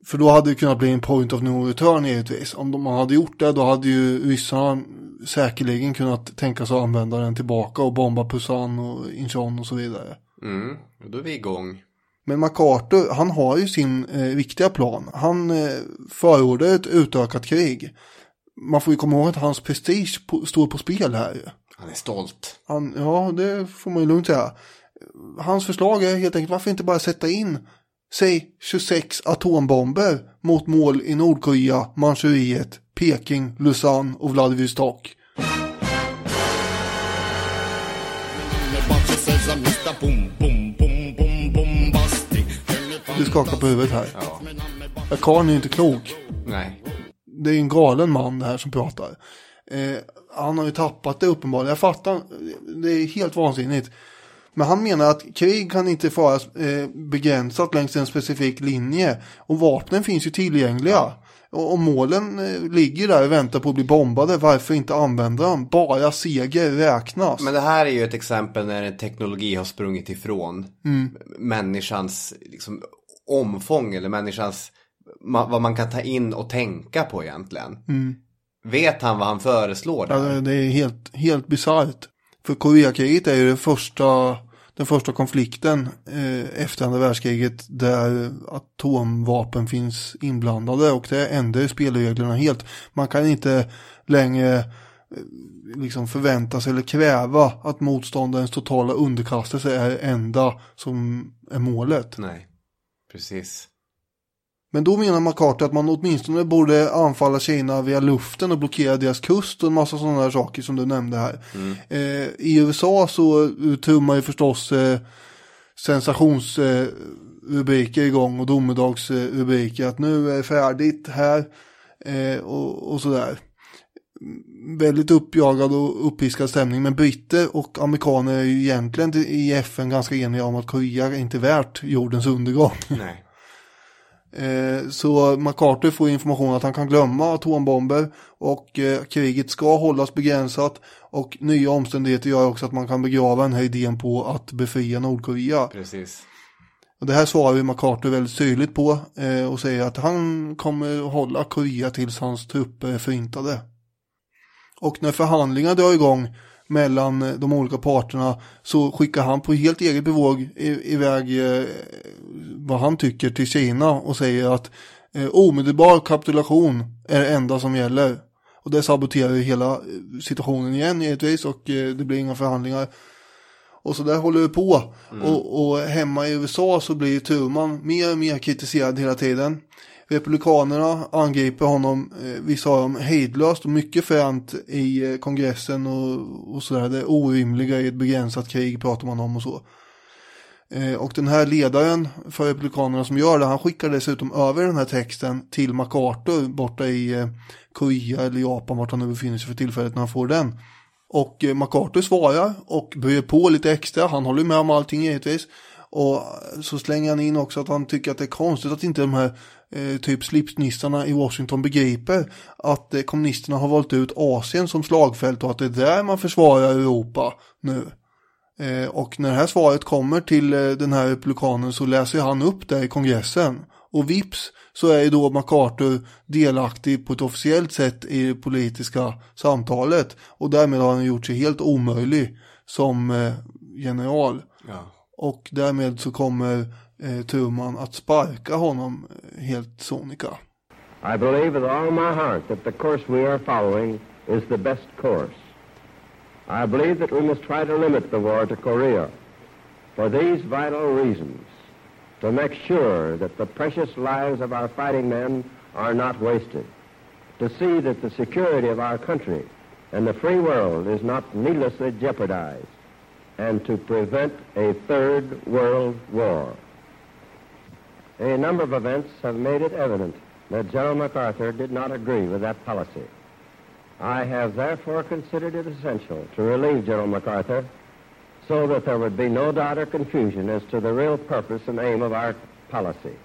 för då hade det kunnat bli en point of no return givetvis. Om man hade gjort det, då hade ju ryssarna säkerligen kunnat tänka sig använda den tillbaka och bomba Pusan och Inchon och så vidare. Mm, då är vi igång. Men MacArthur, han har ju sin viktiga plan. Han förordade ett utökat krig. Man får ju komma ihåg att hans prestige står på spel här. Han är stolt. Ja, det får man ju lugnt säga. Hans förslag är helt enkelt, varför inte bara sätta in, säg 26 atombomber mot mål i Nordkorea, Manchuriet, Peking, Lausanne och Vladivostok. Du skakar på huvudet här. Ja. Karln är inte klok. Nej. Det är en galen man det här som pratar. Han har ju tappat det uppenbarligen. Jag fattar, det är helt vansinnigt. Men han menar att krig kan inte föras begränsat längs en specifik linje. Och vapnen finns ju tillgängliga. Och om målen ligger där och väntar på att bli bombade, varför inte använda dem? Bara seger räknas. Men det här är ju ett exempel när en teknologi har sprungit ifrån människans liksom, omfång eller människans vad man kan ta in och tänka på egentligen. Mm. Vet han vad han föreslår där? Ja, det är helt bisarrt. För Koreakriget är ju den första konflikten efter andra världskriget där atomvapen finns inblandade, och det ändrar spelreglerna helt. Man kan inte längre liksom förvänta sig eller kräva att motståndarens totala underkastelse är enda som är målet. Nej, precis. Men då menar MacArthur att man åtminstone borde anfalla Kina via luften och blockera deras kust och en massa sådana här saker som du nämnde här. Mm. I USA så tummar ju förstås sensationsrubriker igång och domedagsrubriker att nu är färdigt här och sådär. Väldigt uppjagad och uppiskad stämning, men britter och amerikaner är ju egentligen i FN ganska eniga om att Korea är inte värt jordens undergång. Nej. Så MacArthur får information att han kan glömma atombomber och kriget ska hållas begränsat, och nya omständigheter gör också att man kan begrava den här idén på att befria Nordkorea. Precis. Och det här svarar ju MacArthur väldigt tydligt på och säger att han kommer hålla Korea tills hans trupper är förintade. Och när förhandlingar drar igång mellan de olika parterna så skickar han på helt eget bevåg iväg vad han tycker till Kina och säger att omedelbar kapitulation är det enda som gäller. Och det saboterar ju hela situationen igen givetvis, och det blir inga förhandlingar. Och så där håller det på. Mm. Och hemma i USA så blir Truman mer och mer kritiserad hela tiden. Republikanerna angriper honom, vissa har dem hejdlöst och mycket fränt i kongressen och sådär. Det orimliga i ett begränsat krig pratar man om och så. Och den här ledaren för republikanerna som gör det, han skickar dessutom över den här texten till MacArthur borta i Korea eller Japan, vart han nu befinner sig för tillfället när han får den. Och MacArthur svarar och börjar på lite extra, han håller med om allting givetvis. Och så slänger han in också att han tycker att det är konstigt att inte de här typ slipsnissarna i Washington begriper att kommunisterna har valt ut Asien som slagfält och att det är där man försvarar Europa nu. Och när det här svaret kommer till den här republikanen så läser han upp det i kongressen. Och vips så är då MacArthur delaktig på ett officiellt sätt i det politiska samtalet. Och därmed har han gjort sig helt omöjlig som general. Ja. Och därmed så kommer Truman att sparka honom helt sonika. I believe with all my heart that the course we are following is the best course. I believe that we must try to limit the war to Korea for these vital reasons, to make sure that the precious lives of our fighting men are not wasted, to see that the security of our country and the free world is not needlessly jeopardized, and to prevent a third world war. A number of events have made it evident that General MacArthur did not agree with that policy. I have therefore considered it essential to relieve General MacArthur so that there would be no doubt or confusion as to the real purpose and aim of our policy.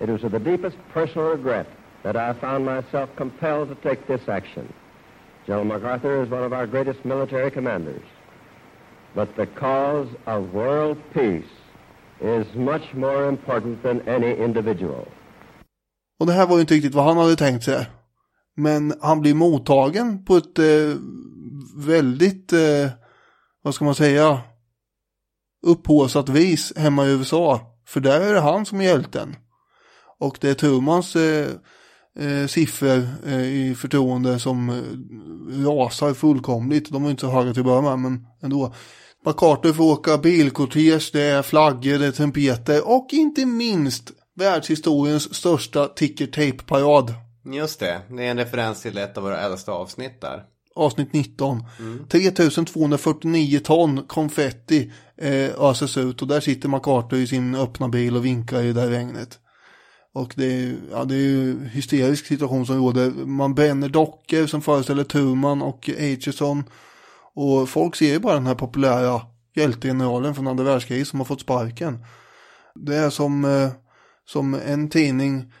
It was with the deepest personal regret that I found myself compelled to take this action. General MacArthur is one of our greatest military commanders. But the cause of world peace is much more important than any individual. Och det här var ju inte riktigt vad han hade tänkt sig. Men han blir mottagen på ett väldigt, vad ska man säga, upphåsat vis hemma i USA. För där är det han som är hjälten. Och det är Trumans siffror i förtroende som rasar fullkomligt. De är inte så höga till början, men ändå. MacArthur får åka bilkortege, det är flaggor, det är trumpeter och inte minst världshistoriens största ticker-tape-parad. Just det, det är en referens till ett av våra äldsta avsnitt där. Avsnitt 19. 3249 ton konfetti öses ut och där sitter MacArthur i sin öppna bil och vinkar i det här regnet. Och det är ju en hysterisk situation som råder. Man bränner dockor som föreställer Truman och Acheson. Och folk ser ju bara den här populära hjältegeneralen från andra världskriget som har fått sparken. Det är som en tidning,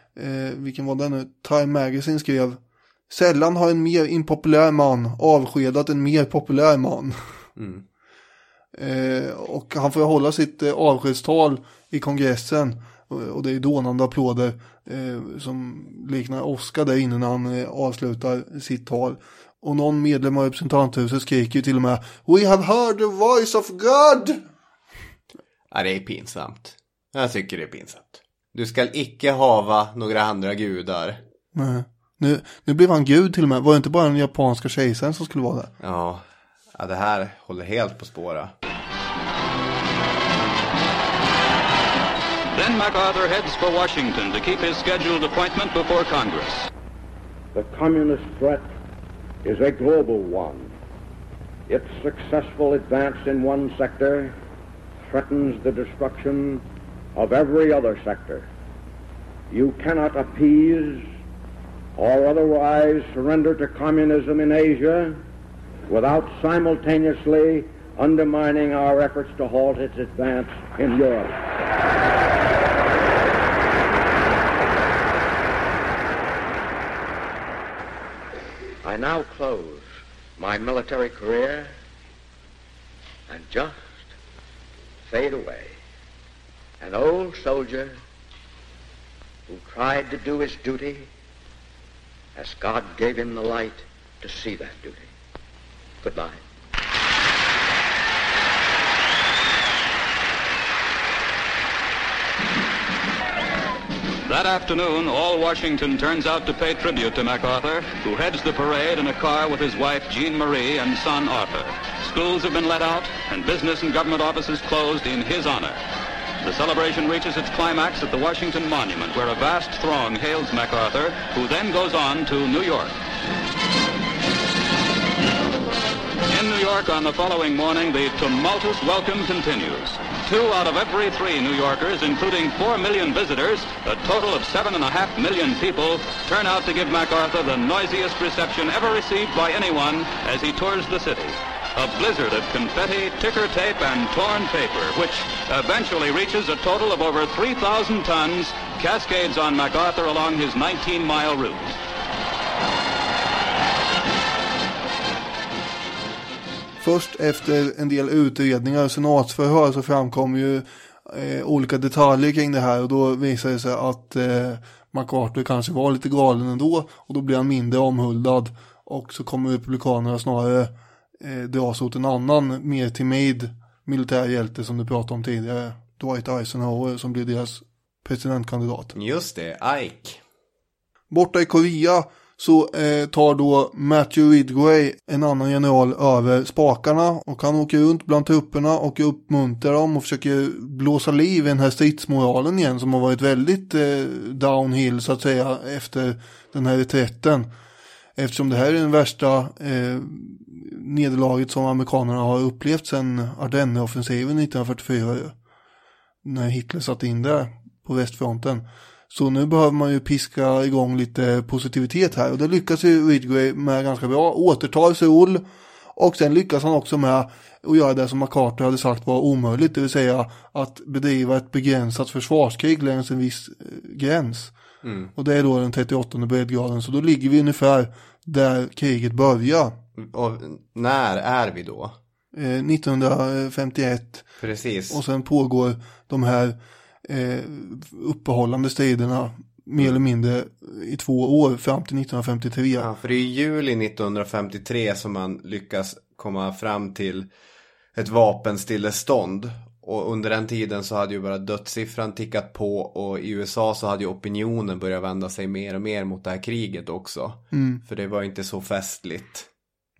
vilken var det nu, Time Magazine skrev: sällan har en mer impopulär man avskedat en mer populär man. Mm. Och han får hålla sitt avskedstal i kongressen. Och det är dånande applåder som liknar Oscar där inne när han avslutar sitt tal. Och någon medlem av representanthuset skriker ju till och med: "We have heard the voice of God!" Ja, det är pinsamt. Jag tycker det är pinsamt. Du ska icke hava några andra gudar. Nej. Nu blev han gud till och med. Var det inte bara den japanska kejsaren som skulle vara där? Ja, det här håller helt på spåra. Then MacArthur heads for Washington to keep his scheduled appointment before Congress. The communist threat is a global one. Its successful advance in one sector threatens the destruction of every other sector. You cannot appease or otherwise surrender to communism in Asia without simultaneously undermining our efforts to halt its advance in Europe. I now close my military career and just fade away, an old soldier who tried to do his duty as God gave him the light to see that duty. Goodbye. That afternoon, all Washington turns out to pay tribute to MacArthur, who heads the parade in a car with his wife, Jean Marie, and son, Arthur. Schools have been let out, and business and government offices closed in his honor. The celebration reaches its climax at the Washington Monument, where a vast throng hails MacArthur, who then goes on to New York. In New York on the following morning, the tumultuous welcome continues. 2 out of every 3 New Yorkers, including 4 million visitors, a total of 7.5 million people, turn out to give MacArthur the noisiest reception ever received by anyone as he tours the city. A blizzard of confetti, ticker tape, and torn paper, which eventually reaches a total of over 3,000 tons, cascades on MacArthur along his 19-mile route. Först efter en del utredningar och senatsförhör så framkom ju olika detaljer kring det här, och då visade det sig att MacArthur kanske var lite galen ändå, och då blev han mindre omhuldad, och så kommer republikanerna snarare dras åt en annan, mer timid militärhjälte som du pratade om tidigare, Dwight Eisenhower, som blev deras presidentkandidat. Just det, Ike. Borta i Korea så tar då Matthew Ridgway, en annan general, över spakarna, och han åker runt bland trupperna och uppmuntrar dem och försöker blåsa liv i den här stridsmoralen igen som har varit väldigt downhill så att säga efter den här reträtten, eftersom det här är den värsta nederlaget som amerikanerna har upplevt sedan Ardenneroffensiven 1944, när Hitler satt in där på västfronten. Så nu behöver man ju piska igång lite positivitet här, och det lyckas ju Ridgway med ganska bra. Återtar Seoul, och sen lyckas han också med att göra det som MacArthur hade sagt var omöjligt, det vill säga att bedriva ett begränsat försvarskrig längs en viss gräns. Mm. Och det är då den 38:e breddgraden, så då ligger vi ungefär där kriget börjar. Och när är vi då? 1951. Precis. Och sen pågår de här uppehållande striderna mer eller mindre i 2 år fram till 1953. Ja, för det är i juli 1953 som man lyckas komma fram till ett vapenstillestånd. Och under den tiden så hade ju bara dödssiffran tickat på, och i USA så hade ju opinionen börjat vända sig mer och mer mot det här kriget också. Mm. För det var ju inte så festligt.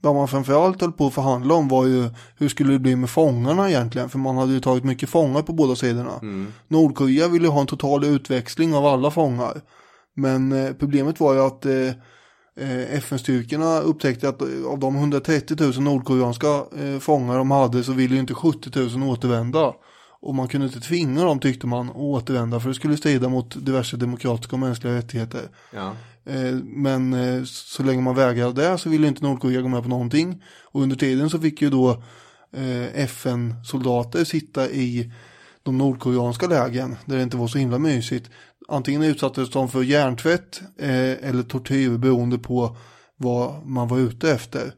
Vad man framförallt höll på att förhandla om var ju hur skulle det bli med fångarna egentligen. För man hade ju tagit mycket fångar på båda sidorna. Mm. Nordkorea ville ha en total utväxling av alla fångar. Men problemet var ju att FN-styrkorna upptäckte att av de 130 000 nordkoreanska fångar de hade så ville ju inte 70 000 återvända. Och man kunde inte tvinga dem, tyckte man, att återvända, för det skulle strida mot diverse demokratiska och mänskliga rättigheter. Ja. Men så länge man vägrade det så ville inte Nordkorea gå med på någonting. Och under tiden så fick ju då FN-soldater sitta i de nordkoreanska lägen där det inte var så himla mysigt. Antingen utsattes de för hjärntvätt eller tortyr beroende på vad man var ute efter.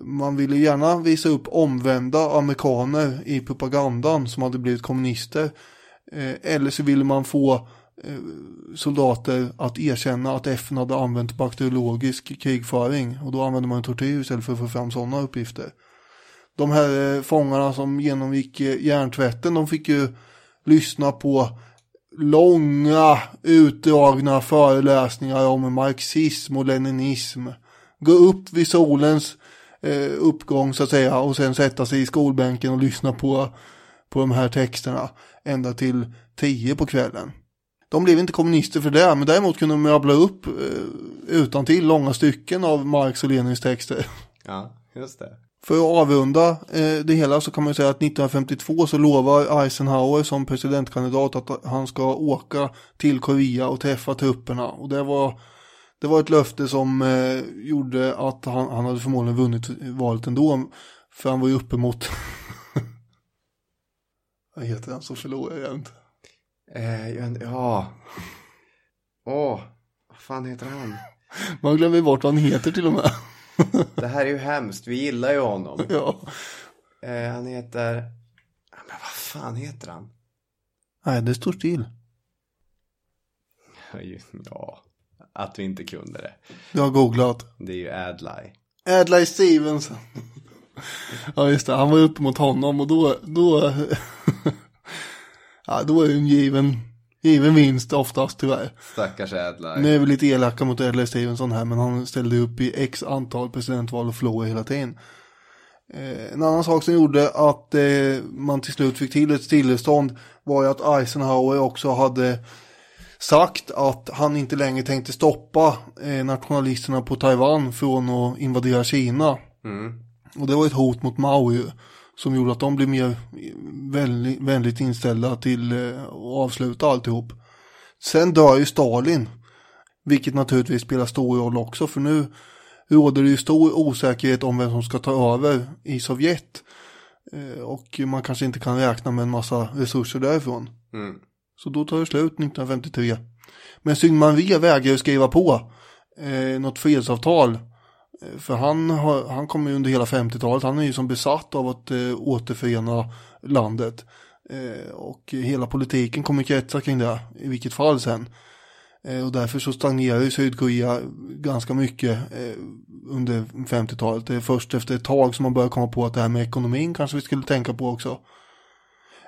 Man ville gärna visa upp omvända amerikaner i propagandan som hade blivit kommunister. Eller så ville man få soldater att erkänna att FN hade använt bakteriologisk krigföring, och då använde man tortyr istället för att få fram sådana uppgifter. De här fångarna som genomgick hjärntvätten, de fick ju lyssna på långa utdragna föreläsningar om marxism och leninism. Gå upp vid solens uppgång så att säga, och sen sätta sig i skolbänken och lyssna på de här texterna ända till 10 på kvällen. De blev inte kommunister för det, men däremot kunde de möbla upp utan till långa stycken av Marx och Lenins texter. Ja, just det. För att avrunda det hela så kan man ju säga att 1952 så lovar Eisenhower som presidentkandidat att han ska åka till Korea och träffa trupperna. Och det var ett löfte som gjorde att han hade förmodligen vunnit valet ändå, för han var ju uppe mot... Vad heter han som förlorar igen? Vad fan heter han? Man glömmer bort vad han heter till och med. Det här är ju hemskt, vi gillar ju honom. Ja. Han heter... Men vad fan heter han? Nej, det står still. Ja, att vi inte kunde det. Jag har googlat. Det är ju Adlai Stevenson. Ja just det, han var uppe mot honom och då... Ja, då är det en given vinst oftast tyvärr. Stackars Adlai. Nu är vi lite elaka mot Adlai Stevenson här, men han ställde upp i x antal presidentval och förlorade hela tiden. En annan sak som gjorde att man till slut fick till ett stillestånd var ju att Eisenhower också hade sagt att han inte längre tänkte stoppa nationalisterna på Taiwan från att invadera Kina. Mm. Och det var ett hot mot Mao ju, som gjorde att de blev mer vänligt inställda till att avsluta alltihop. Sen dör ju Stalin, vilket naturligtvis spelar stor roll också, för nu råder det ju stor osäkerhet om vem som ska ta över i Sovjet. Och man kanske inte kan räkna med en massa resurser därifrån. Mm. Så då tar det slut 1953. Men Syngman Rhee vägrar skriva på något fredsavtal. För han kommer ju under hela 50-talet, han är ju som besatt av att återförena landet. Och hela politiken kommer kretsa kring det, i vilket fall sen. Och därför så stagnerar ju Sydkorea ganska mycket under 50-talet. Det är först efter ett tag som man börjar komma på att det här med ekonomin kanske vi skulle tänka på också.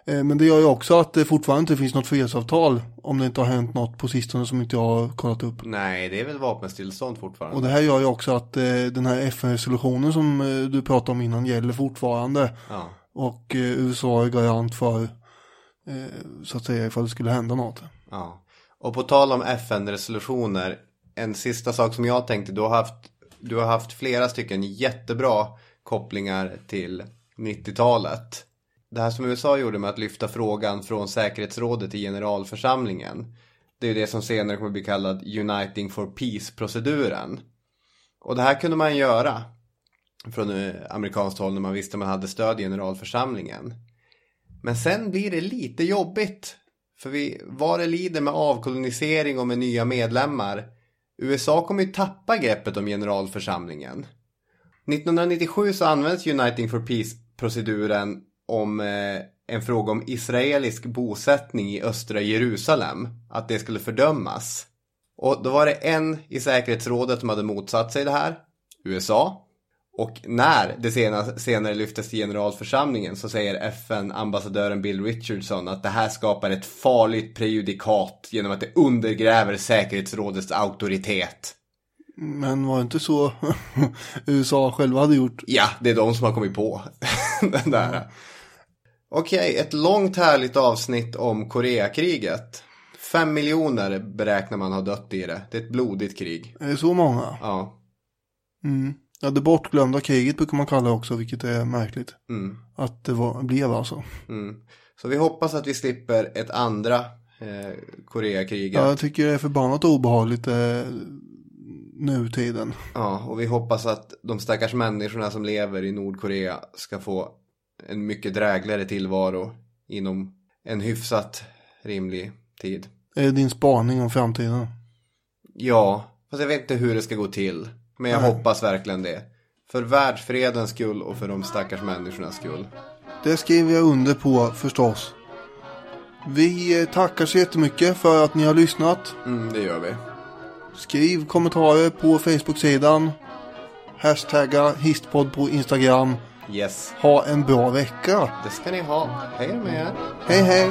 Men det gör ju också att det fortfarande inte finns något fredsavtal, om det inte har hänt något på sistone som inte jag har kollat upp. Nej, det är väl vapenstillstånd fortfarande. Och det här gör ju också att den här FN-resolutionen som du pratade om innan gäller fortfarande. Ja. Och USA är garant för, så att säga, ifall det skulle hända något. Ja. Och på tal om FN-resolutioner, en sista sak som jag tänkte, du har haft flera stycken jättebra kopplingar till 90-talet. Det här som USA gjorde med att lyfta frågan från säkerhetsrådet till generalförsamlingen, det är ju det som senare kommer bli kallad Uniting for Peace-proceduren. Och det här kunde man göra från amerikanskt håll när man visste man hade stöd i generalförsamlingen. Men sen blir det lite jobbigt, för vad det lider med avkolonisering och med nya medlemmar, USA kommer ju tappa greppet om generalförsamlingen. 1997 så används Uniting for Peace-proceduren om en fråga om israelisk bosättning i östra Jerusalem, att det skulle fördömas. Och då var det en i säkerhetsrådet som hade motsatt sig det här, USA. Och när det senare lyftes till generalförsamlingen så säger FN-ambassadören Bill Richardson att det här skapar ett farligt prejudikat genom att det undergräver säkerhetsrådets auktoritet. Men var det inte så USA själva hade gjort? Ja, det är de som har kommit på den där. Ja. Okej, ett långt härligt avsnitt om Koreakriget. 5 miljoner beräknar man ha dött i det. Det är ett blodigt krig. Är det så många? Ja. Mm. Ja, det bortglömda kriget brukar man kalla också, vilket är märkligt. Mm. Att det blev alltså. Mm. Så vi hoppas att vi slipper ett andra Koreakriget. Ja, jag tycker det är förbannat obehagligt nutiden. Ja, och vi hoppas att de stackars människorna som lever i Nordkorea ska få en mycket drägligare tillvaro inom en hyfsat rimlig tid. Är det din spaning om framtiden? Ja, fast jag vet inte hur det ska gå till. Men jag hoppas verkligen det. För världsfredens skull och för de stackars människornas skull. Det skriver jag under på förstås. Vi tackar så jättemycket för att ni har lyssnat. Mm, det gör vi. Skriv kommentarer på Facebook-sidan. Hashtagga histpodd på Instagram. Yes. Ha en bra vecka. Det ska ni ha. Hej med er. Hej hej.